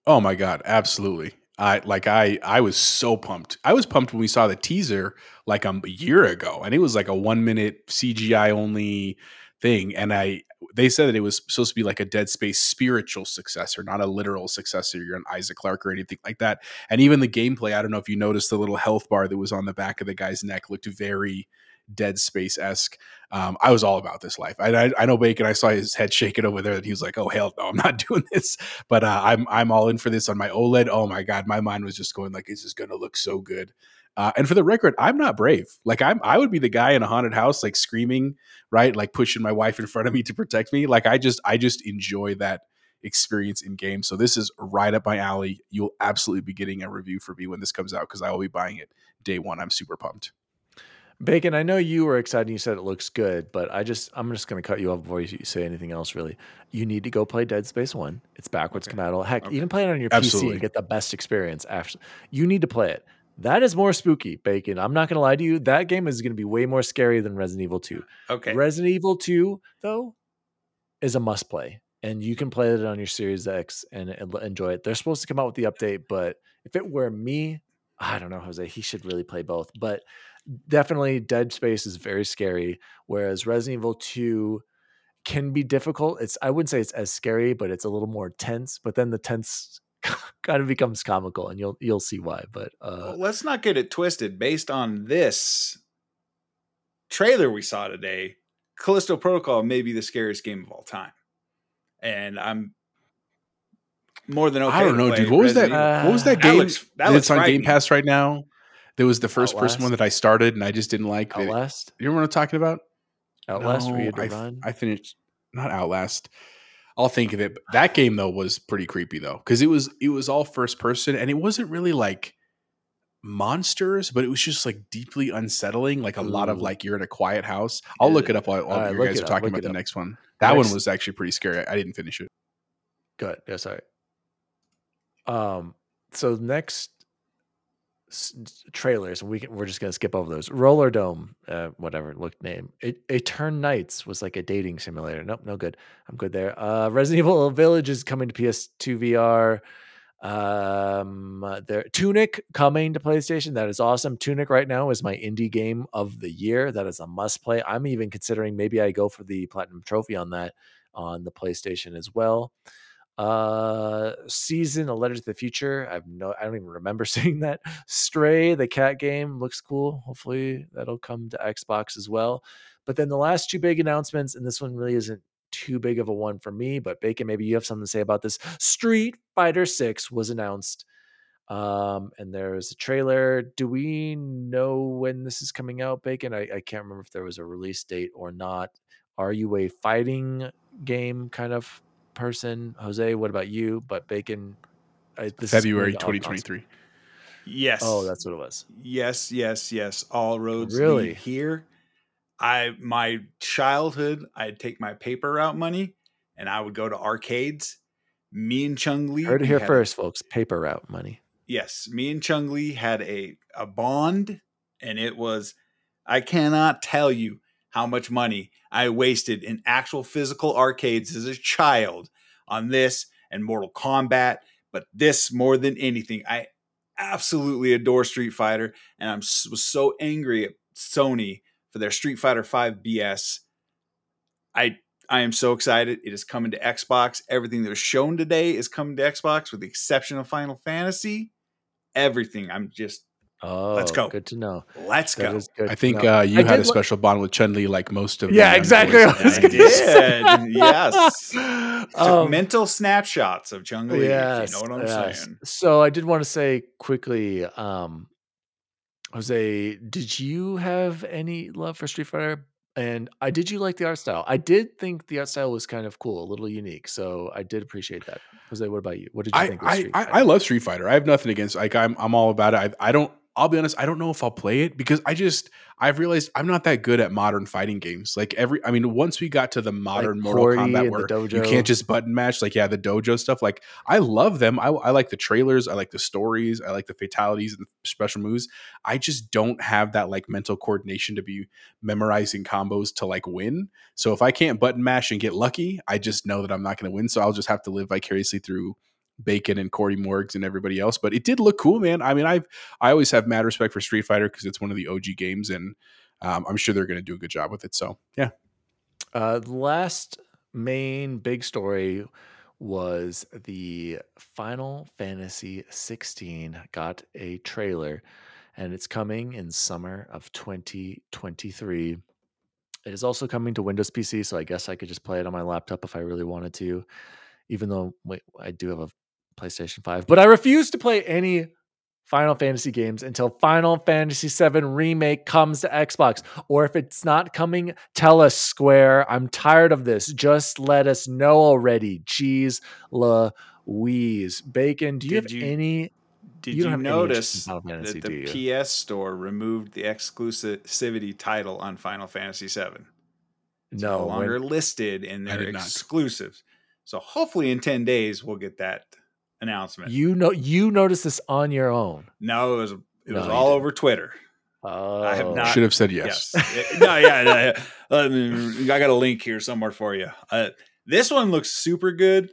Oh my God, absolutely. I like I I was so pumped. I was pumped when we saw the teaser like a year ago, and it was like a one minute C G I only thing. And I they said that it was supposed to be like a Dead Space spiritual successor, not a literal successor. You're an Isaac Clarke or anything like that. And even the gameplay, I don't know if you noticed the little health bar that was on the back of the guy's neck looked very Dead Space-esque. Um, I was all about this life. I, I, I know Bacon, I saw his head shaking over there, and he was like, oh, hell no, I'm not doing this. But uh, I'm I'm all in for this on my OLED. Oh, my God. My mind was just going like, this is going to look so good. Uh, and for the record, I'm not brave. Like, I'm, I would be the guy in a haunted house, like, screaming, right? Like, pushing my wife in front of me to protect me. Like, I just I just enjoy that experience in game. So this is right up my alley. You'll absolutely be getting a review for me when this comes out, because I will be buying it day one. I'm super pumped. Bacon, I know you were excited. You said it looks good, but I just, I'm just going to cut you off before you say anything else, really. You need to go play Dead Space one. It's backwards okay. compatible. Heck, okay. even play it on your Absolutely. P C and get the best experience. Actually, you need to play it. That is more spooky, Bacon. I'm not going to lie to you. That game is going to be way more scary than Resident Evil two. Okay. Resident Evil two, though, is a must play. And you can play it on your Series X and, and enjoy it. They're supposed to come out with the update, but if it were me, I don't know, Jose, he should really play both. But definitely Dead Space is very scary, whereas Resident Evil two can be difficult. It's I wouldn't say it's as scary, but it's a little more tense. But then the tense kind of becomes comical, and you'll you'll see why. But uh, well, let's not get it twisted. Based on this trailer we saw today, Callisto Protocol may be the scariest game of all time, and I'm more than okay. I don't know, dude. What was that? Uh, what was that game? That looks, that it's on Game Pass right now. There was the first Outlast. person one that I started and I just didn't like. Outlast? You remember what I'm talking about? Outlast? No, were you to I, run? I finished not Outlast. I'll think of it. But that game though was pretty creepy though, because it was it was all first person, and it wasn't really like monsters, but it was just like deeply unsettling. Like a Ooh. lot of like you're in a quiet house. I'll yeah. look it up while, while right, you guys are talking about the up. next one. That next. one was actually pretty scary. I didn't finish it. Good. Yeah, sorry. Um. So next s- trailers, we can, we're just gonna skip over those. Roller Dome, uh, whatever look name. It, Etern Nights was like a dating simulator. Nope, no good. I'm good there. Uh, Resident Evil Village is coming to P S two V R. Um, there Tunic coming to PlayStation. That is awesome. Tunic right now is my indie game of the year. That is a must play. I'm even considering maybe I go for the platinum trophy on that on the PlayStation as well. Uh, Season, A Letter to the Future. I've no, I don't even remember seeing that. Stray, the cat game, looks cool. Hopefully that'll come to Xbox as well. But then the last two big announcements, and this one really isn't too big of a one for me, but Bacon, maybe you have something to say about this. Street Fighter six was announced, um, and there's a trailer. Do we know when this is coming out, Bacon? I, I can't remember if there was a release date or not. Are you a fighting game kind of person? Jose, what about you? But Bacon, I, this February is twenty twenty-three. Awesome. Yes. Oh, that's what it was. Yes, yes, yes. All roads really lead here. I my childhood, I'd take my paper route money and I would go to arcades. Me and Chung Lee heard it here had, first, folks. Paper route money. Yes, me and Chung Lee had a a bond, and it was I cannot tell you how much money I wasted in actual physical arcades as a child on this and Mortal Kombat. But this more than anything, I absolutely adore Street Fighter. And I was so angry at Sony for their Street Fighter V B S. I, I am so excited. It is coming to Xbox. Everything that was shown today is coming to Xbox with the exception of Final Fantasy. Everything. I'm just... Oh, let's go. Good to know. Let's that go. I think uh, you I had a special look- bond with Chun-Li, like most of yeah, exactly. I did. Yes, um, mental snapshots of Chun-Li. Yes, you know what I'm yes. saying. So I did want to say quickly, um, Jose, did you have any love for Street Fighter? And I did you like the art style? I did think the art style was kind of cool, a little unique. So I did appreciate that. Jose, what about you? What did you I, think? Of Street I, Fighter? I I love Street Fighter. I have nothing against. Like I'm I'm all about it. I I don't. I'll be honest, I don't know if I'll play it because I just, I've realized I'm not that good at modern fighting games. Like every, I mean, once we got to the modern like Mortal Kombat where you can't just button match, like, yeah, the dojo stuff. Like I love them. I, I like the trailers. I like the stories. I like the fatalities and the special moves. I just don't have that like mental coordination to be memorizing combos to like win. So if I can't button mash and get lucky, I just know that I'm not going to win. So I'll just have to live vicariously through Bacon and Corey Morgs and everybody else, but it did look cool, man. I mean, I've I always have mad respect for Street Fighter because it's one of the O G games, and um, I'm sure they're going to do a good job with it. So, yeah. Uh, the last main big story was the Final Fantasy sixteen got a trailer, and it's coming in summer of twenty twenty-three. It is also coming to Windows P C, so I guess I could just play it on my laptop if I really wanted to. Even though wait, I do have a PlayStation five, but I refuse to play any Final Fantasy games until Final Fantasy seven Remake comes to Xbox. Or if it's not coming, tell us, Square. I'm tired of this. Just let us know already. Jeez Louise. Bacon, do you did have you, any? Did you, you have notice any Fantasy, that the you? P S Store removed the exclusivity title on Final Fantasy seven? It's no, no longer when, listed in their exclusives. Not. So hopefully in ten days we'll get that announcement. You know, you noticed this on your own. No, it was it no, was all didn't. over Twitter. Oh, I have not, should have said yes. yes. it, no, yeah, no, yeah. Um, I got a link here somewhere for you. Uh, this one looks super good.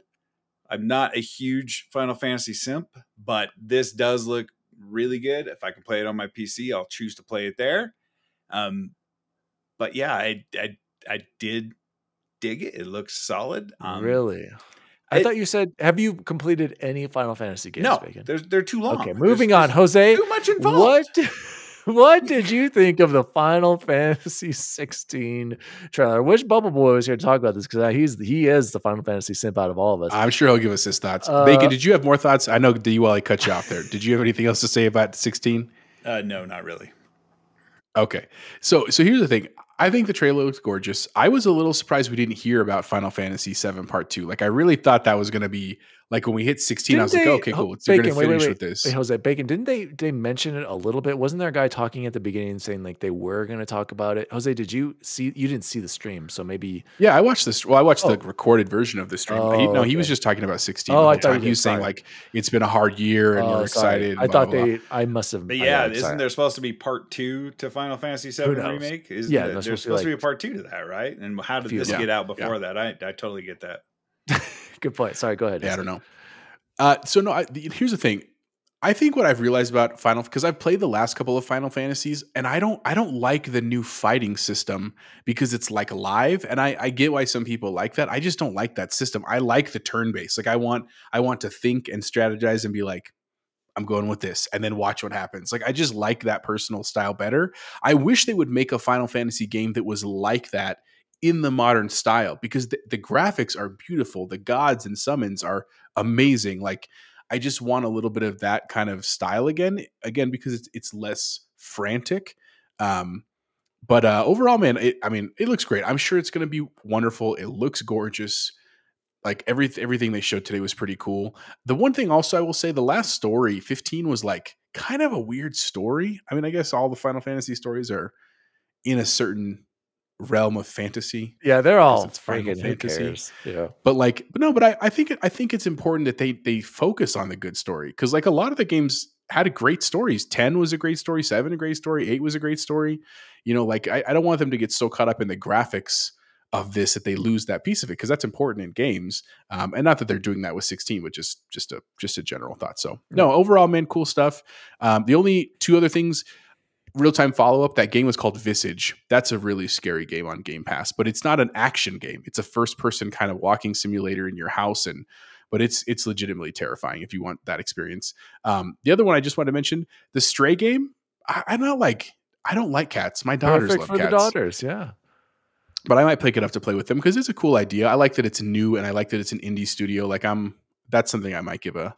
I'm not a huge Final Fantasy simp, but this does look really good. If I can play it on my P C, I'll choose to play it there. Um, but yeah, I I I did. Dig it. It looks solid. Um, really? I it, thought you said, have you completed any Final Fantasy games? No, they're, they're too long. Okay, moving there's, on. There's Jose, too much involved. What, what did you think of the Final Fantasy sixteen trailer? I wish Bubble Boy was here to talk about this because he's he is the Final Fantasy simp out of all of us. I'm sure he'll give us his thoughts. Uh, Bacon, did you have more thoughts? I know D. Wally cut you off there. Did you have anything else to say about sixteen? Uh, no, not really. Okay. So so here's the thing. I think the trailer looks gorgeous. I was a little surprised we didn't hear about Final Fantasy seven Part two. Like, I really thought that was going to be, like, when we hit sixteen, didn't I was they, like, oh, okay, cool. It's going to finish wait, wait, with this. Wait, Jose, Bacon, didn't they they mention it a little bit? Wasn't there a guy talking at the beginning saying, like, they were going to talk about it? Jose, did you see? You didn't see the stream, so maybe. Yeah, I watched this. Well, I watched oh. the recorded version of the stream. Oh, he, no, okay. he was just talking about sixteen. Oh, I thought he was saying, like, it's been a hard year and oh, we're sorry. excited. I blah, thought blah, they, blah. I must have. But yeah, isn't sorry. there supposed to be Part two to Final Fantasy seven Remake? Isn't yeah, there? There's supposed like, to be a part two to that, right? And how did few, this yeah, get out before yeah. that? I I totally get that. Good point. Sorry, go ahead. Yeah, I don't know. Uh, so no, I, the, here's the thing. I think what I've realized about Final, because I've played the last couple of Final Fantasies, and I don't I don't like the new fighting system because it's like live, and I, I get why some people like that. I just don't like that system. I like the turn based. Like I want I want to think and strategize and be like, I'm going with this, and then watch what happens. Like, I just like that personal style better. I wish they would make a Final Fantasy game that was like that in the modern style, because the, the graphics are beautiful. The gods and summons are amazing. Like, I just want a little bit of that kind of style again, again, because it's, it's less frantic. Um, but uh, overall, man, it, I mean, it looks great. I'm sure it's going to be wonderful. It looks gorgeous. Like every, everything they showed today was pretty cool. The one thing also I will say, the last story, fifteen, was like kind of a weird story. I mean, I guess all the Final Fantasy stories are in a certain realm of fantasy. Yeah, they're all freaking fantasies. Yeah, but like, but no, but I, I think I think it's important that they they focus on the good story, because like a lot of the games had great stories. ten was a great story. seven a great story. eight was a great story. You know, like I, I don't want them to get so caught up in the graphics of this that they lose that piece of it, because that's important in games, um, and not that they're doing that with sixteen, but just just a just a general thought. So no, overall, man, cool stuff. Um, the only two other things, real time follow up. That game was called Visage. That's a really scary game on Game Pass, but it's not an action game. It's a first person kind of walking simulator in your house, and but it's it's legitimately terrifying if you want that experience. Um, the other one I just wanted to mention, the Stray game. I, I'm not like I don't like cats. My daughters Perfect love for cats. The daughters, yeah. But I might pick it up to play with them because it's a cool idea. I like that it's new, and I like that it's an indie studio. Like I'm, that's something I might give a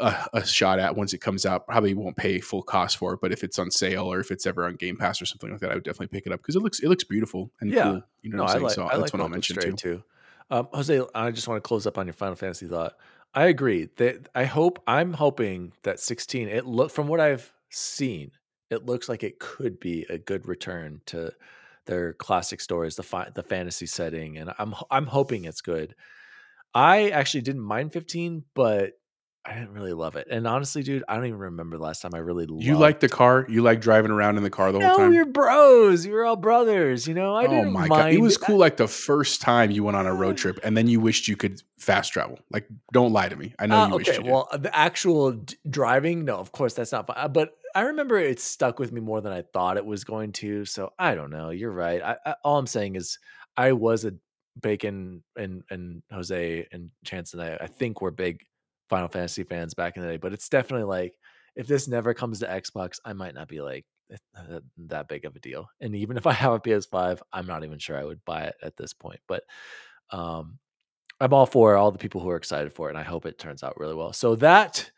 a, a shot at once it comes out. Probably won't pay full cost for it, but if it's on sale or if it's ever on Game Pass or something like that, I would definitely pick it up because it looks it looks beautiful and yeah. cool. You know no, what I'm I saying? Like, so I that's like one I'll mention too. too. Um, Jose, I just want to close up on your Final Fantasy thought. I agree. That I hope I'm hoping that sixteen. It look from what I've seen, it looks like it could be a good return to their classic stories, the fi- the fantasy setting, and I'm I'm hoping it's good. I actually didn't mind fifteen, but I didn't really love it. And honestly, dude, I don't even remember the last time I really loved. You liked the car? You liked driving around in the car the no, whole time? No, we were bros. We were all brothers, you know? I didn't mind. Oh my mind. God. It was cool I, like the first time you went on a road trip and then you wished you could fast travel. Like, don't lie to me. I know uh, you okay, wished you did. Well, the actual d- driving, no, of course, that's not fun. But I remember it stuck with me more than I thought it was going to. So I don't know. You're right. I, I, all I'm saying is I was a Bacon and, and Jose and Chance and I, I think we're big Final Fantasy fans back in the day, but it's definitely like if this never comes to Xbox, I might not be like that big of a deal. And even if I have a P S five, I'm not even sure I would buy it at this point. But um, I'm all for all the people who are excited for it, and I hope it turns out really well. So that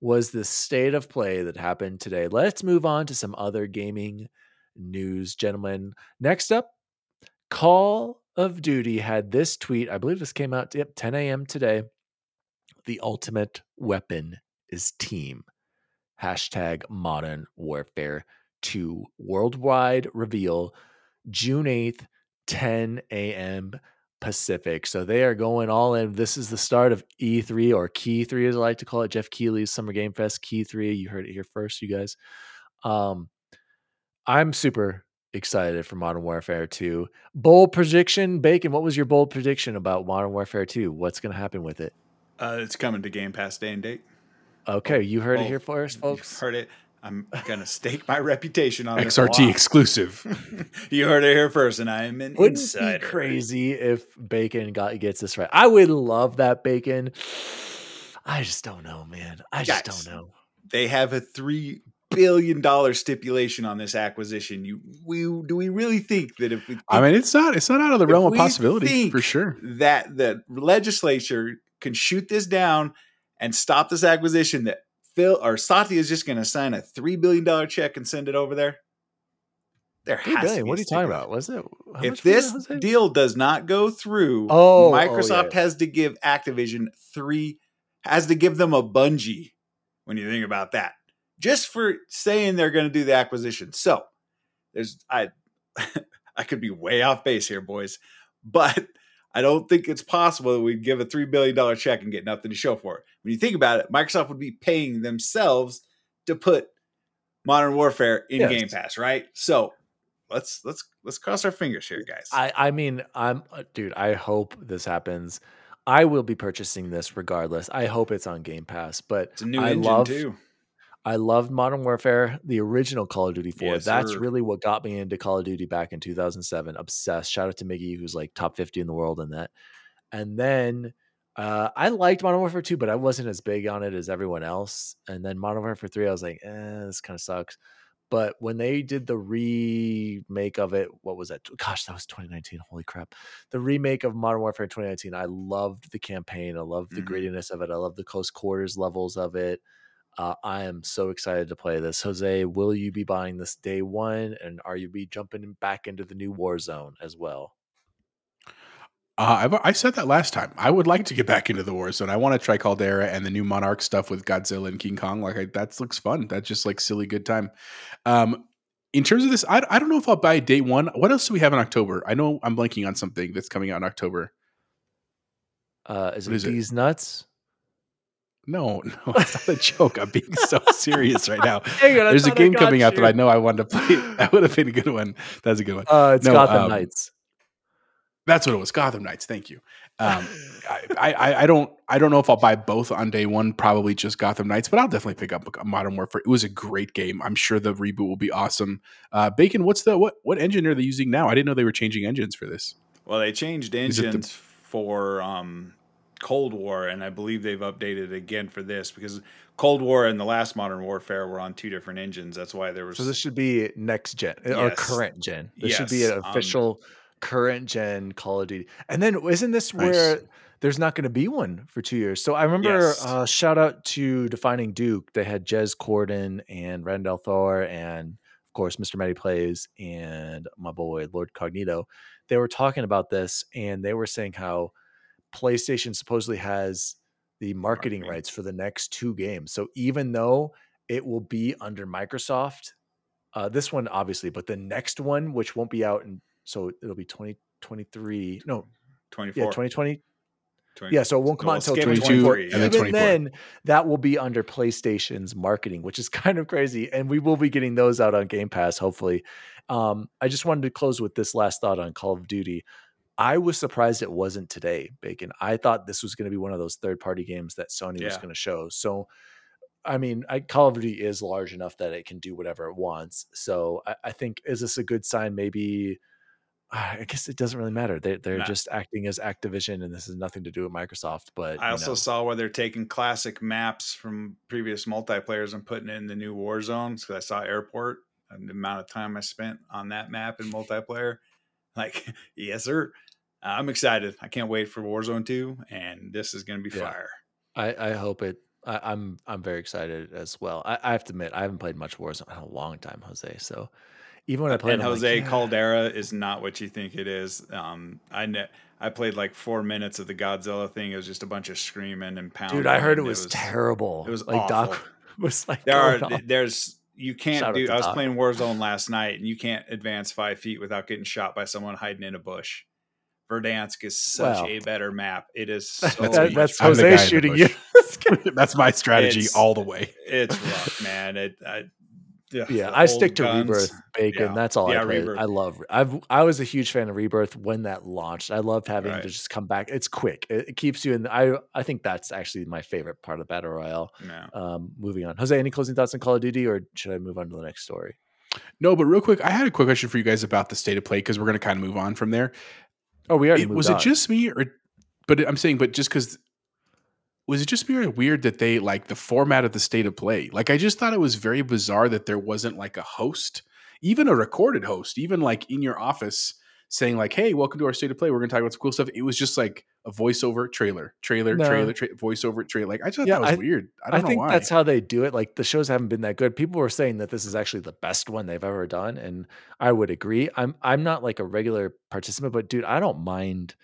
was the state of play that happened today. Let's move on to some other gaming news, gentlemen. Next up, Call of Duty had this tweet. I believe this came out yep, ten a.m. today. The ultimate weapon is team. Hashtag Modern Warfare two worldwide reveal June eighth, ten a.m. Pacific. So they are going all in. This is the start of E three, or Key three as I like to call it. Jeff Keighley's Summer Game Fest, Key three. You heard it here first, you guys. Um, I'm super excited for Modern Warfare two. Bold prediction, Bacon, what was your bold prediction about Modern Warfare two? What's going to happen with it? Uh, it's coming to Game Pass day and date. Okay, you heard oh, it here first, folks. Heard it. I'm gonna stake my reputation on X R T exclusive. You heard it here first, and I am an Wouldn't insider. Wouldn't be crazy if Bacon got gets this right. I would love that, Bacon. I just don't know, man. I just Guys, don't know. They have a three billion dollar stipulation on this acquisition. You, we do we really think that if we? Think, I mean, it's not it's not out of the realm of possibility for sure. That the legislature can shoot this down and stop this acquisition that Phil or Satya is just going to sign a three billion dollars check and send it over there? There has billion. to be. What are you talking about? Was it? If this it? deal does not go through, oh, Microsoft oh, yeah. has to give Activision three, has to give them a Bungie when you think about that, just for saying they're going to do the acquisition. So there's, I, I could be way off base here, boys, but I don't think it's possible that we'd give a three billion dollars check and get nothing to show for it. When you think about it, Microsoft would be paying themselves to put Modern Warfare in yes. Game Pass, right? So, Let's let's let's cross our fingers here, guys. I, I mean, I'm dude, I hope this happens. I will be purchasing this regardless. I hope it's on Game Pass, but it's a new I love too. I loved Modern Warfare, the original Call of Duty four. Yes, That's sir. really what got me into Call of Duty back in two thousand seven. Obsessed. Shout out to Miggy, who's like top fifty in the world in that. And then uh, I liked Modern Warfare two, but I wasn't as big on it as everyone else. And then Modern Warfare three, I was like, eh, this kind of sucks. But when they did the remake of it, what was that? Gosh, that was twenty nineteen. Holy crap. The remake of Modern Warfare twenty nineteen. I loved the campaign. I loved the mm-hmm. grittiness of it. I loved the close quarters levels of it. Uh, I am so excited to play this. Jose, will you be buying this day one? And are you be jumping back into the new Warzone as well? Uh, I, I said that last time. I would like to get back into the Warzone. I want to try Caldera and the new Monarch stuff with Godzilla and King Kong. Like I, that looks fun. That's just like silly good time. Um, in terms of this, I, I don't know if I'll buy day one. What else do we have in October? I know I'm blanking on something that's coming out in October. Uh, is what it is These it? Nuts? No, no, it's not a joke. I'm being so serious right now. Dang it, There's a game coming you. out that I know I wanted to play. That would have been a good one. That's a good one. Uh, it's no, Gotham um, Knights. That's what it was, Gotham Knights. Thank you. Um, I, I I don't I don't know if I'll buy both on day one. Probably just Gotham Knights, but I'll definitely pick up Modern Warfare. It was a great game. I'm sure the reboot will be awesome. Uh, Bacon, what's the what what engine are they using now? I didn't know they were changing engines for this. Well, they changed engines the- for um, Cold War, and I believe they've updated again for this because Cold War and the last Modern Warfare were on two different engines. That's why there was. So this should be next gen yes. or current gen. This yes. should be an official. Um, current gen Call of Duty. And then isn't this nice. where there's not going to be one for two years? So I remember yes. uh shout out to Defining Duke. They had Jez Corden and Randall Thor and of course Mister Matty Plays and my boy Lord Cognito. They were talking about this and they were saying how PlayStation supposedly has the marketing, marketing. rights for the next two games. So even though it will be under Microsoft, uh this one obviously, but the next one, which won't be out in So it'll be twenty twenty-three. No, twenty-four. Yeah, twenty twenty. twenty, yeah, so it won't come well, out until twenty twenty-four. Yeah. And then, twenty-four. Then that will be under PlayStation's marketing, which is kind of crazy. And we will be getting those out on Game Pass, hopefully. Um, I just wanted to close with this last thought on Call of Duty. I was surprised it wasn't today, Bacon. I thought this was going to be one of those third-party games that Sony yeah. was going to show. So, I mean, I, Call of Duty is large enough that it can do whatever it wants. So I, I think, is this a good sign? Maybe... I guess it doesn't really matter. They, they're nah. just acting as Activision, and this has nothing to do with Microsoft. But I also know. saw where they're taking classic maps from previous multiplayers and putting it in the new Warzone. Because I saw Airport, and the amount of time I spent on that map in multiplayer. Like, yes, sir. I'm excited. I can't wait for Warzone two, and this is going to be yeah. fire. I, I hope it. I, I'm I'm very excited as well. I, I have to admit, I haven't played much Warzone in a long time, Jose. So. Even when I played, and Jose like, yeah. Caldera is not what you think it is. Um, I ne- I played like four minutes of the Godzilla thing. It was just a bunch of screaming and pounding. Dude, I heard it was, it was terrible. It was like awful. Doc was like, there are off. there's you can't Shout do. I was Doc. playing Warzone last night, and you can't advance five feet without getting shot by someone hiding in a bush. Verdansk is such wow. a better map. It is. So that, that's Jose shooting you. That's my strategy it's, all the way. It's rough, man. It. I, Yeah, yeah I stick to guns. Rebirth, Bacon. Yeah. That's all yeah, I play. Rebirth. I love. I've I was a huge fan of Rebirth when that launched. I loved having right. to just come back. It's quick. It, it keeps you in. The, I I think that's actually my favorite part of Battle Royale. No. Um, moving on, Jose. Any closing thoughts on Call of Duty, or should I move on to the next story? No, but real quick, I had a quick question for you guys about the state of play because we're going to kind of move on from there. Oh, we already it, moved was on. it just me or? But I'm saying, but just because. Was it just very weird that they like the format of the state of play? Like, I just thought it was very bizarre that there wasn't like a host, even a recorded host, even like in your office saying like, hey, welcome to our state of play, we're going to talk about some cool stuff. It was just like a voiceover trailer, trailer, no. trailer, tra voiceover trailer. Like, I just thought yeah, that was I, weird. I don't I know think why. That's how they do it. Like, the shows haven't been that good. People were saying that this is actually the best one they've ever done, and I would agree. I'm I'm not like a regular participant, but dude, I don't mind.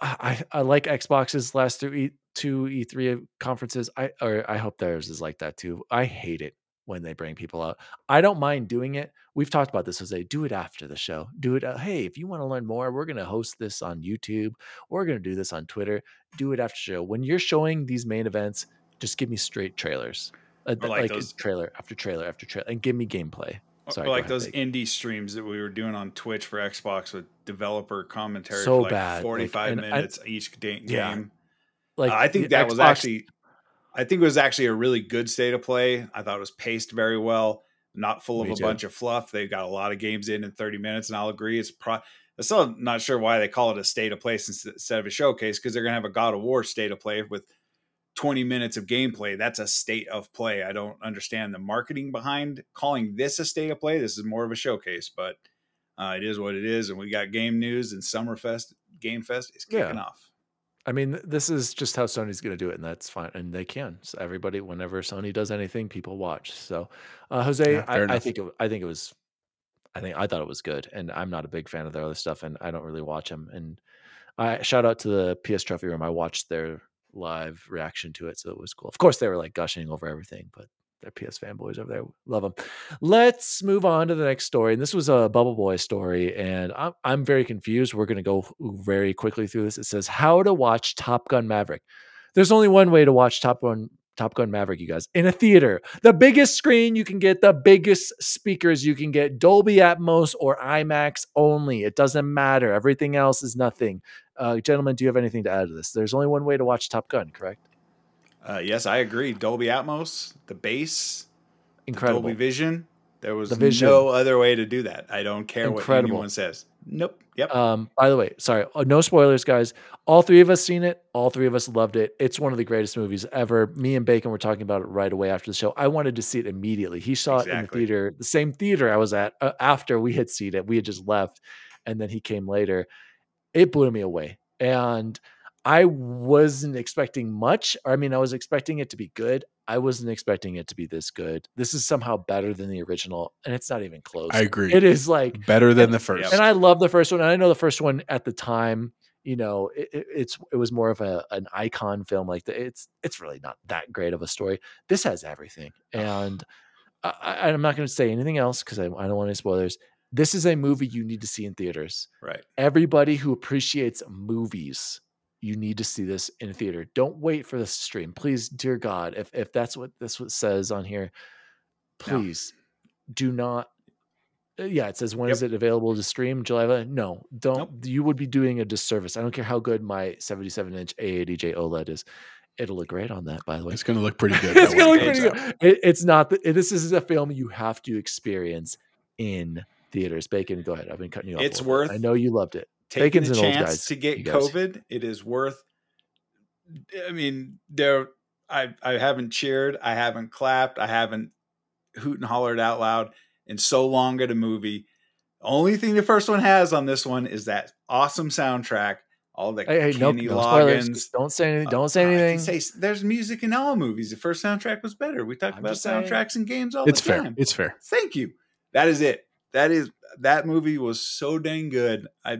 I, I like Xbox's last two E two E three conferences. I or I hope theirs is like that too. I hate it when they bring people out. I don't mind doing it. We've talked about this, Jose. Do it after the show. Do it. Uh, hey, if you want to learn more, we're going to host this on YouTube. We're going to do this on Twitter. Do it after show. When you're showing these main events, just give me straight trailers. Uh, like like those. trailer after trailer after trailer. And give me gameplay. Sorry, like those ahead. indie streams that we were doing on Twitch for Xbox with developer commentary so for like bad. forty-five like, minutes I, each game. Yeah. Like uh, I think that Xbox was actually... I think it was actually a really good state of play. I thought it was paced very well, not full of Me a too. bunch of fluff. They've got a lot of games in in thirty minutes, and I'll agree. It's pro I'm still not sure why they call it a state of play instead of a showcase, because they're going to have a God of War state of play with twenty minutes of gameplay. That's a state of play. I don't understand the marketing behind calling this a state of play. This is more of a showcase, but uh, it is what it is, and we got game news, and Summerfest, Game Fest is kicking yeah. off. I mean, this is just how Sony's going to do it, and that's fine. And they can. So everybody, whenever Sony does anything, people watch. So, uh, Jose, yeah, I, I think it, I think it was, I think I thought it was good. And I'm not a big fan of their other stuff, and I don't really watch them. And I shout out to the P S Trophy Room. I watched their live reaction to it, so it was cool. Of course, they were like gushing over everything, but they're P S fanboys over there. Love them. Let's move on to the next story. And this was a Bubble Boy story, and I'm, I'm very confused. We're going to go very quickly through this. It says, how to watch Top Gun Maverick. There's only one way to watch Top Gun, Top Gun Maverick, you guys. In a theater. The biggest screen you can get, the biggest speakers you can get, Dolby Atmos or IMAX only. It doesn't matter. Everything else is nothing. Uh, gentlemen, do you have anything to add to this? There's only one way to watch Top Gun, correct? Uh, yes, I agree. Dolby Atmos, the bass, incredible the Dolby Vision. There was the vision. no other way to do that. I don't care incredible. what anyone says. Nope. Yep. Um, by the way, sorry, no spoilers, guys. All three of us seen it. All three of us loved it. It's one of the greatest movies ever. Me and Bacon were talking about it right away after the show. I wanted to see it immediately. He saw exactly. it in the theater, the same theater I was at uh, after we had seen it. We had just left, and then he came later. It blew me away, and I wasn't expecting much. I mean, I was expecting it to be good. I wasn't expecting it to be this good. This is somehow better than the original, and it's not even close. I agree. It is like better than and, the first. And I love the first one. And I know the first one at the time, you know, it, it, it's it was more of a an icon film. Like the, it's it's really not that great of a story. This has everything, and I, I'm not going to say anything else because I, I don't want any spoilers. This is a movie you need to see in theaters. Right. Everybody who appreciates movies, you need to see this in a theater. Don't wait for this to stream. Please, dear God, if, if that's what this what says on here, please no. do not. Yeah, it says, when yep. is it available to stream? July eleventh? No, don't. Nope. You would be doing a disservice. I don't care how good my seventy-seven inch A eighty J OLED is. It'll look great on that, by the way. It's going to look pretty good. It's going to look pretty out. good. It, it's not. The, this is a film you have to experience in theaters. Bacon, go ahead. I've been cutting you off. It's worth. I know you loved it. Taking Bacon's the chance to get COVID, it is worth. I mean, there. I I haven't cheered, I haven't clapped, I haven't hoot and hollered out loud in so long at a movie. Only thing the first one has on this one is that awesome soundtrack. All the hey, hey, nope, no logins. Don't say anything. Don't say anything. Uh, say, there's music in all movies. The first soundtrack was better. We talked I'm about soundtracks and games all it's the fair. time. It's fair. Thank you. That is it. That is that movie was so dang good. I.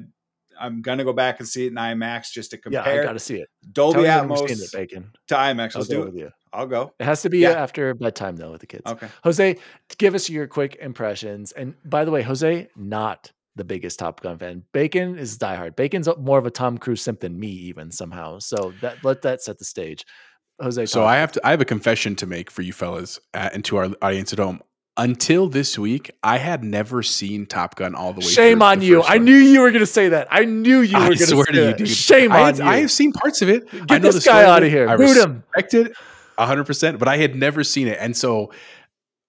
I'm going to go back and see it in IMAX just to compare. Yeah, I got to see it. Dolby Atmos it, Bacon. to IMAX. Let's do it. With you. I'll go. It has to be yeah. after bedtime, though, with the kids. Okay. Jose, give us your quick impressions. And by the way, Jose, not the biggest Top Gun fan. Bacon is diehard. Bacon's more of a Tom Cruise simp than me even somehow. So that let that set the stage. Jose. So I have to, I have a confession to make for you fellas uh, and to our audience at home. Until this week, I had never seen Top Gun all the way. Shame on you! I knew you were going to say that. I knew you were going to swear to you, dude. Shame on you! I have seen parts of it. Get this guy out of here. I respect it one hundred percent, but I had never seen it, and so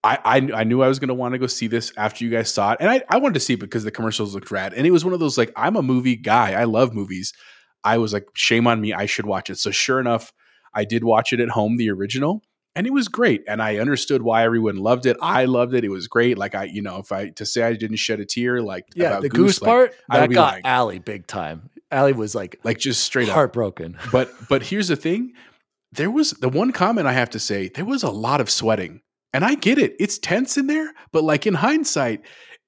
I I, I knew I was going to want to go see this after you guys saw it, and I I wanted to see it because the commercials looked rad, and it was one of those like I'm a movie guy. I love movies. I was like, shame on me. I should watch it. So sure enough, I did watch it at home, the original. And it was great. And I understood why everyone loved it. I loved it. It was great. Like, I, you know, if I to say I didn't shed a tear, like, yeah, about the Goose, Goose part, like, that got like, Allie big time. Allie was like, like just straight heartbroken. Up. But, but here's the thing. There was the one comment I have to say, there was a lot of sweating. And I get it. It's tense in there. But like in hindsight,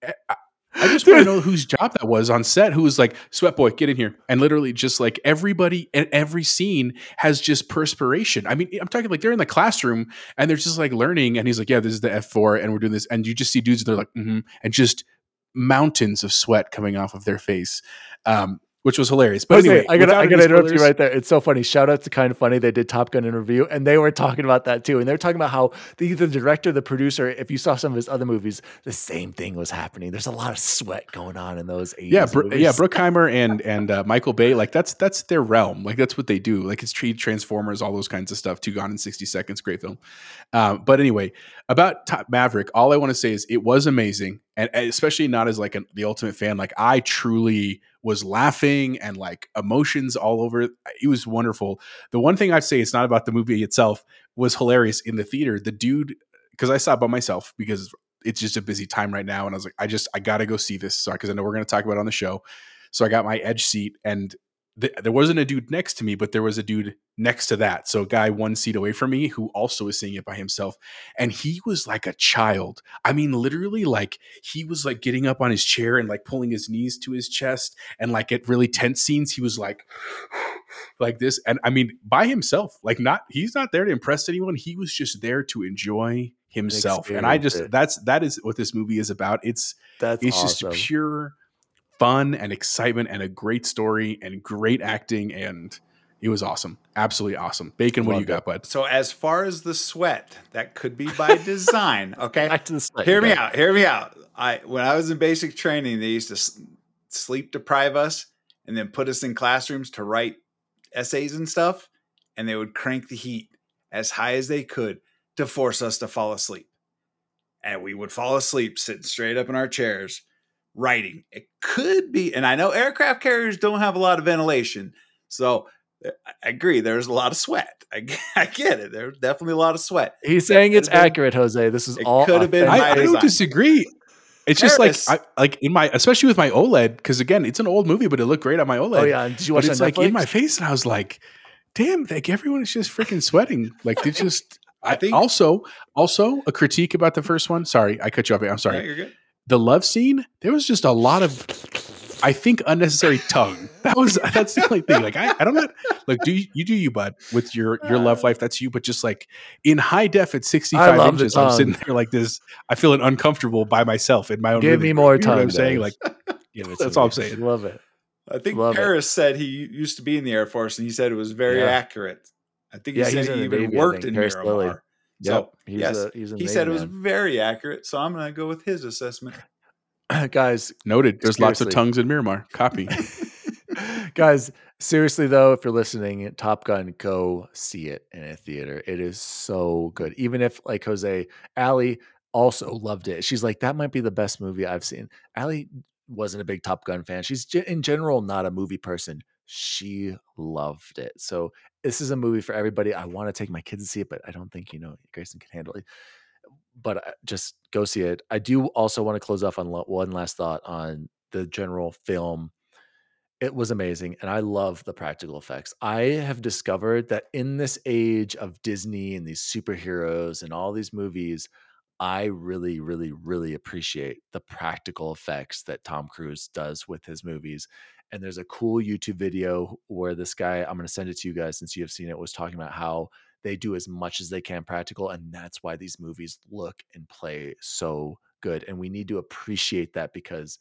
I, I just want to know whose job that was on set, who was like, Sweat Boy, get in here. And literally just like everybody and every scene has just perspiration. I mean, I'm talking like they're in the classroom and they're just like learning. And he's like, yeah, this is the F four and we're doing this. And you just see dudes, they're like, mm-hmm. And just mountains of sweat coming off of their face, um, which was hilarious. But Jose, anyway, I gotta, I gotta interrupt spoilers, you right there. It's so funny. Shout out to Kind of Funny. They did Top Gun interview and they were talking about that too. And they were talking about how the, the director, the producer, if you saw some of his other movies, the same thing was happening. There's a lot of sweat going on in those eighties. Yeah, Br- yeah, Bruckheimer and and uh, Michael Bay, like that's that's their realm. Like that's what they do. Like it's Transformers, all those kinds of stuff. Two Gone in sixty Seconds, great film. Um, but anyway, about Top Maverick, all I want to say is it was amazing, and, and especially not as like an, the ultimate fan. Like I truly was laughing and like emotions all over. It was wonderful. The one thing I'd say, it's not about the movie itself, was hilarious in the theater. The dude, because I saw it by myself because it's just a busy time right now. And I was like, I just, I got to go see this. So, because I know we're going to talk about it on the show. So I got my edge seat and th- there wasn't a dude next to me, but there was a dude next to that. So a guy one seat away from me who also was seeing it by himself. And he was like a child. I mean, literally like he was like getting up on his chair and like pulling his knees to his chest. And like at really tense scenes, he was like, like this. And I mean, by himself, like not, he's not there to impress anyone. He was just there to enjoy himself. And I just, it. that's, that is what this movie is about. It's, that's it's awesome. Just pure fun and excitement and a great story and great acting. And it was awesome. Absolutely awesome. Bacon, what do you got, bud? So as far as the sweat, that could be by design, okay? Back to the sweat, hear me out. Hear me out. I When I was in basic training, they used to sleep deprive us and then put us in classrooms to write essays and stuff, and they would crank the heat as high as they could to force us to fall asleep. And we would fall asleep sitting straight up in our chairs writing. It could be, and I know aircraft carriers don't have a lot of ventilation, so I agree. There's a lot of sweat. I, I get it. There's definitely a lot of sweat. He's that saying it's been, accurate, Jose. This is it all. Could have been. I, I don't disagree. It's just like, I, like in my, especially with my OLED, because again, it's an old movie, but it looked great on my OLED. Oh yeah, and did you watch it? It's like Netflix? In my face, and I was like, damn, like everyone is just freaking sweating. Like they just. I think also, also a critique about the first one. Sorry, I cut you off. I'm sorry. No, you're good. The love scene. There was just a lot of. I think unnecessary tongue. That was, that's the only thing. Like, I, I don't know. Like, do you, you do you, bud, with your, your love life. That's you. But just like in high def at sixty-five inches, I'm sitting there like this. I feel uncomfortable by myself in my own. Give living me more room. Time. You know I'm saying, like, give it that's all me. I'm saying. Love it. I think love Paris it. Said he used to be in the Air Force and he said it was very yeah. accurate. I think he yeah, said he even Navy, worked in Miramar. So, yep. yes, a, he's he Navy, said it was man. Very accurate. So I'm going to go with his assessment. Guys, noted. There's seriously. Lots of tongues in Miramar. Copy. Guys, seriously though, if you're listening, Top Gun, go see it in a theater. It is so good. Even if like Jose, Allie also loved it. She's like, that might be the best movie I've seen. Allie wasn't a big Top Gun fan. She's in general not a movie person. She loved it. So this is a movie for everybody. I want to take my kids to see it, but I don't think you know Grayson can handle it. But just go see it. I do also want to close off on lo- one last thought on the general film. It was amazing. And I love the practical effects. I have discovered that in this age of Disney and these superheroes and all these movies, I really, really, really appreciate the practical effects that Tom Cruise does with his movies. And there's a cool YouTube video where this guy, I'm going to send it to you guys since you have seen it, was talking about how they do as much as they can practical. And that's why these movies look and play so good. And we need to appreciate that because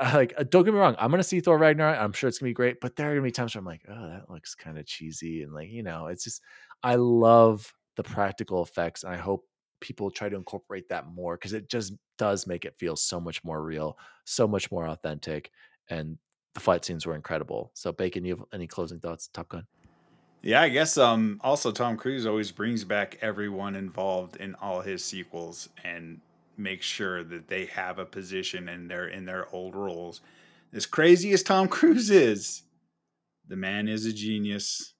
like, don't get me wrong. I'm going to see Thor Ragnarok. I'm sure it's gonna be great, but there are gonna be times where I'm like, oh, that looks kind of cheesy. And like, you know, it's just, I love the practical effects. And I hope people try to incorporate that more because it just does make it feel so much more real, so much more authentic. And the fight scenes were incredible. So Bacon, you have any closing thoughts? Top Gun. Yeah, I guess um, also Tom Cruise always brings back everyone involved in all his sequels and makes sure that they have a position and they're in their old roles. As crazy as Tom Cruise is, the man is a genius.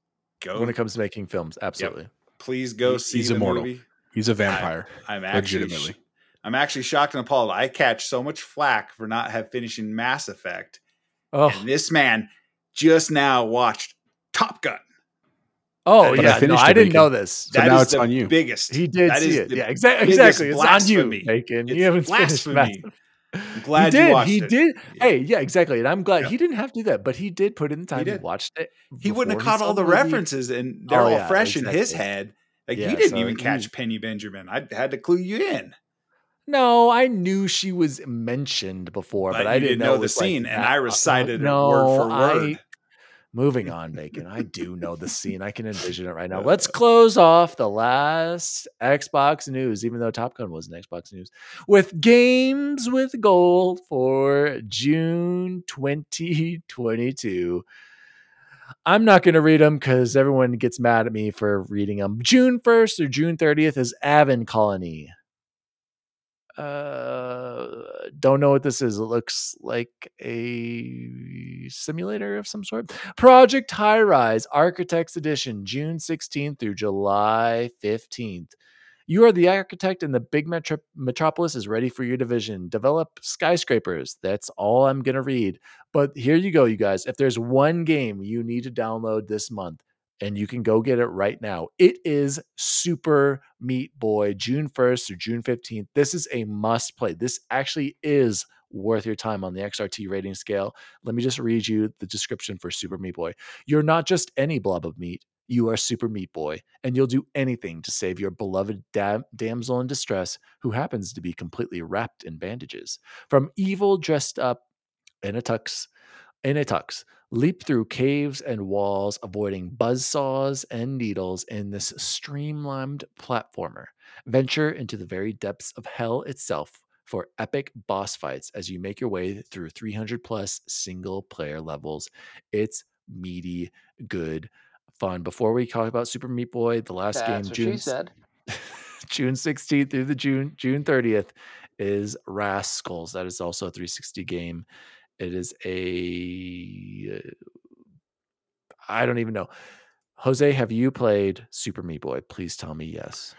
Go. When it comes to making films, absolutely. Yep. Please go he's, see he's the immortal. movie. He's a vampire. I, I'm actually legitimately. I'm actually shocked and appalled. I catch so much flack for not have finishing Mass Effect. Oh, and this man just now watched Top Gun. Oh but yeah, I, no, I didn't know this. So that now is it's the on you. Biggest. He did that see it. Yeah, exa- exactly. It's on you, Macon. You haven't finished Mass Effect. I'm glad he did. You watched he it. did. Yeah. Hey, yeah, exactly. And I'm glad yeah. he didn't have to do that, but he did put in the time and watched it. He wouldn't have caught all the references, and they're oh, all yeah, fresh exactly. in his head. Like yeah, you didn't so even he, catch Penny Benjamin. I had to clue you in. No, I knew she was mentioned before, but, but I didn't, didn't know, know the scene, like, and I recited uh, no, it word for word. I, moving on, Bacon. I do know the scene. I can envision it right now. Let's close off the last Xbox news, even though Top Gun wasn't Xbox news, with Games with Gold for June twenty twenty-two. I'm not going to read them because everyone gets mad at me for reading them. June first through June thirtieth is Avon Colony. Uh, don't know what this is. It looks like a simulator of some sort. Project High Rise Architects Edition, June sixteenth through July fifteenth. You are the architect and the big metro- metropolis is ready for your division. Develop skyscrapers. That's all I'm going to read. But here you go, you guys. If there's one game you need to download this month, and you can go get it right now, it is Super Meat Boy, June first through June fifteenth. This is a must play. This actually is worth your time on the X R T rating scale. Let me just read you the description for Super Meat Boy. You're not just any blob of meat. You are Super Meat Boy, and you'll do anything to save your beloved dam- damsel in distress, who happens to be completely wrapped in bandages. From evil dressed up in a tux, in a tux. Leap through caves and walls, avoiding buzzsaws and needles in this streamlined platformer. Venture into the very depths of hell itself for epic boss fights as you make your way through three hundred plus single-player levels. It's meaty, good fun. Before we talk about Super Meat Boy, the last That's game, June, she said. June sixteenth through the June June thirtieth is Rascals. That is also a three sixty game. It is a, uh, I don't even know. Jose, have you played Super Meat Boy? Please tell me yes.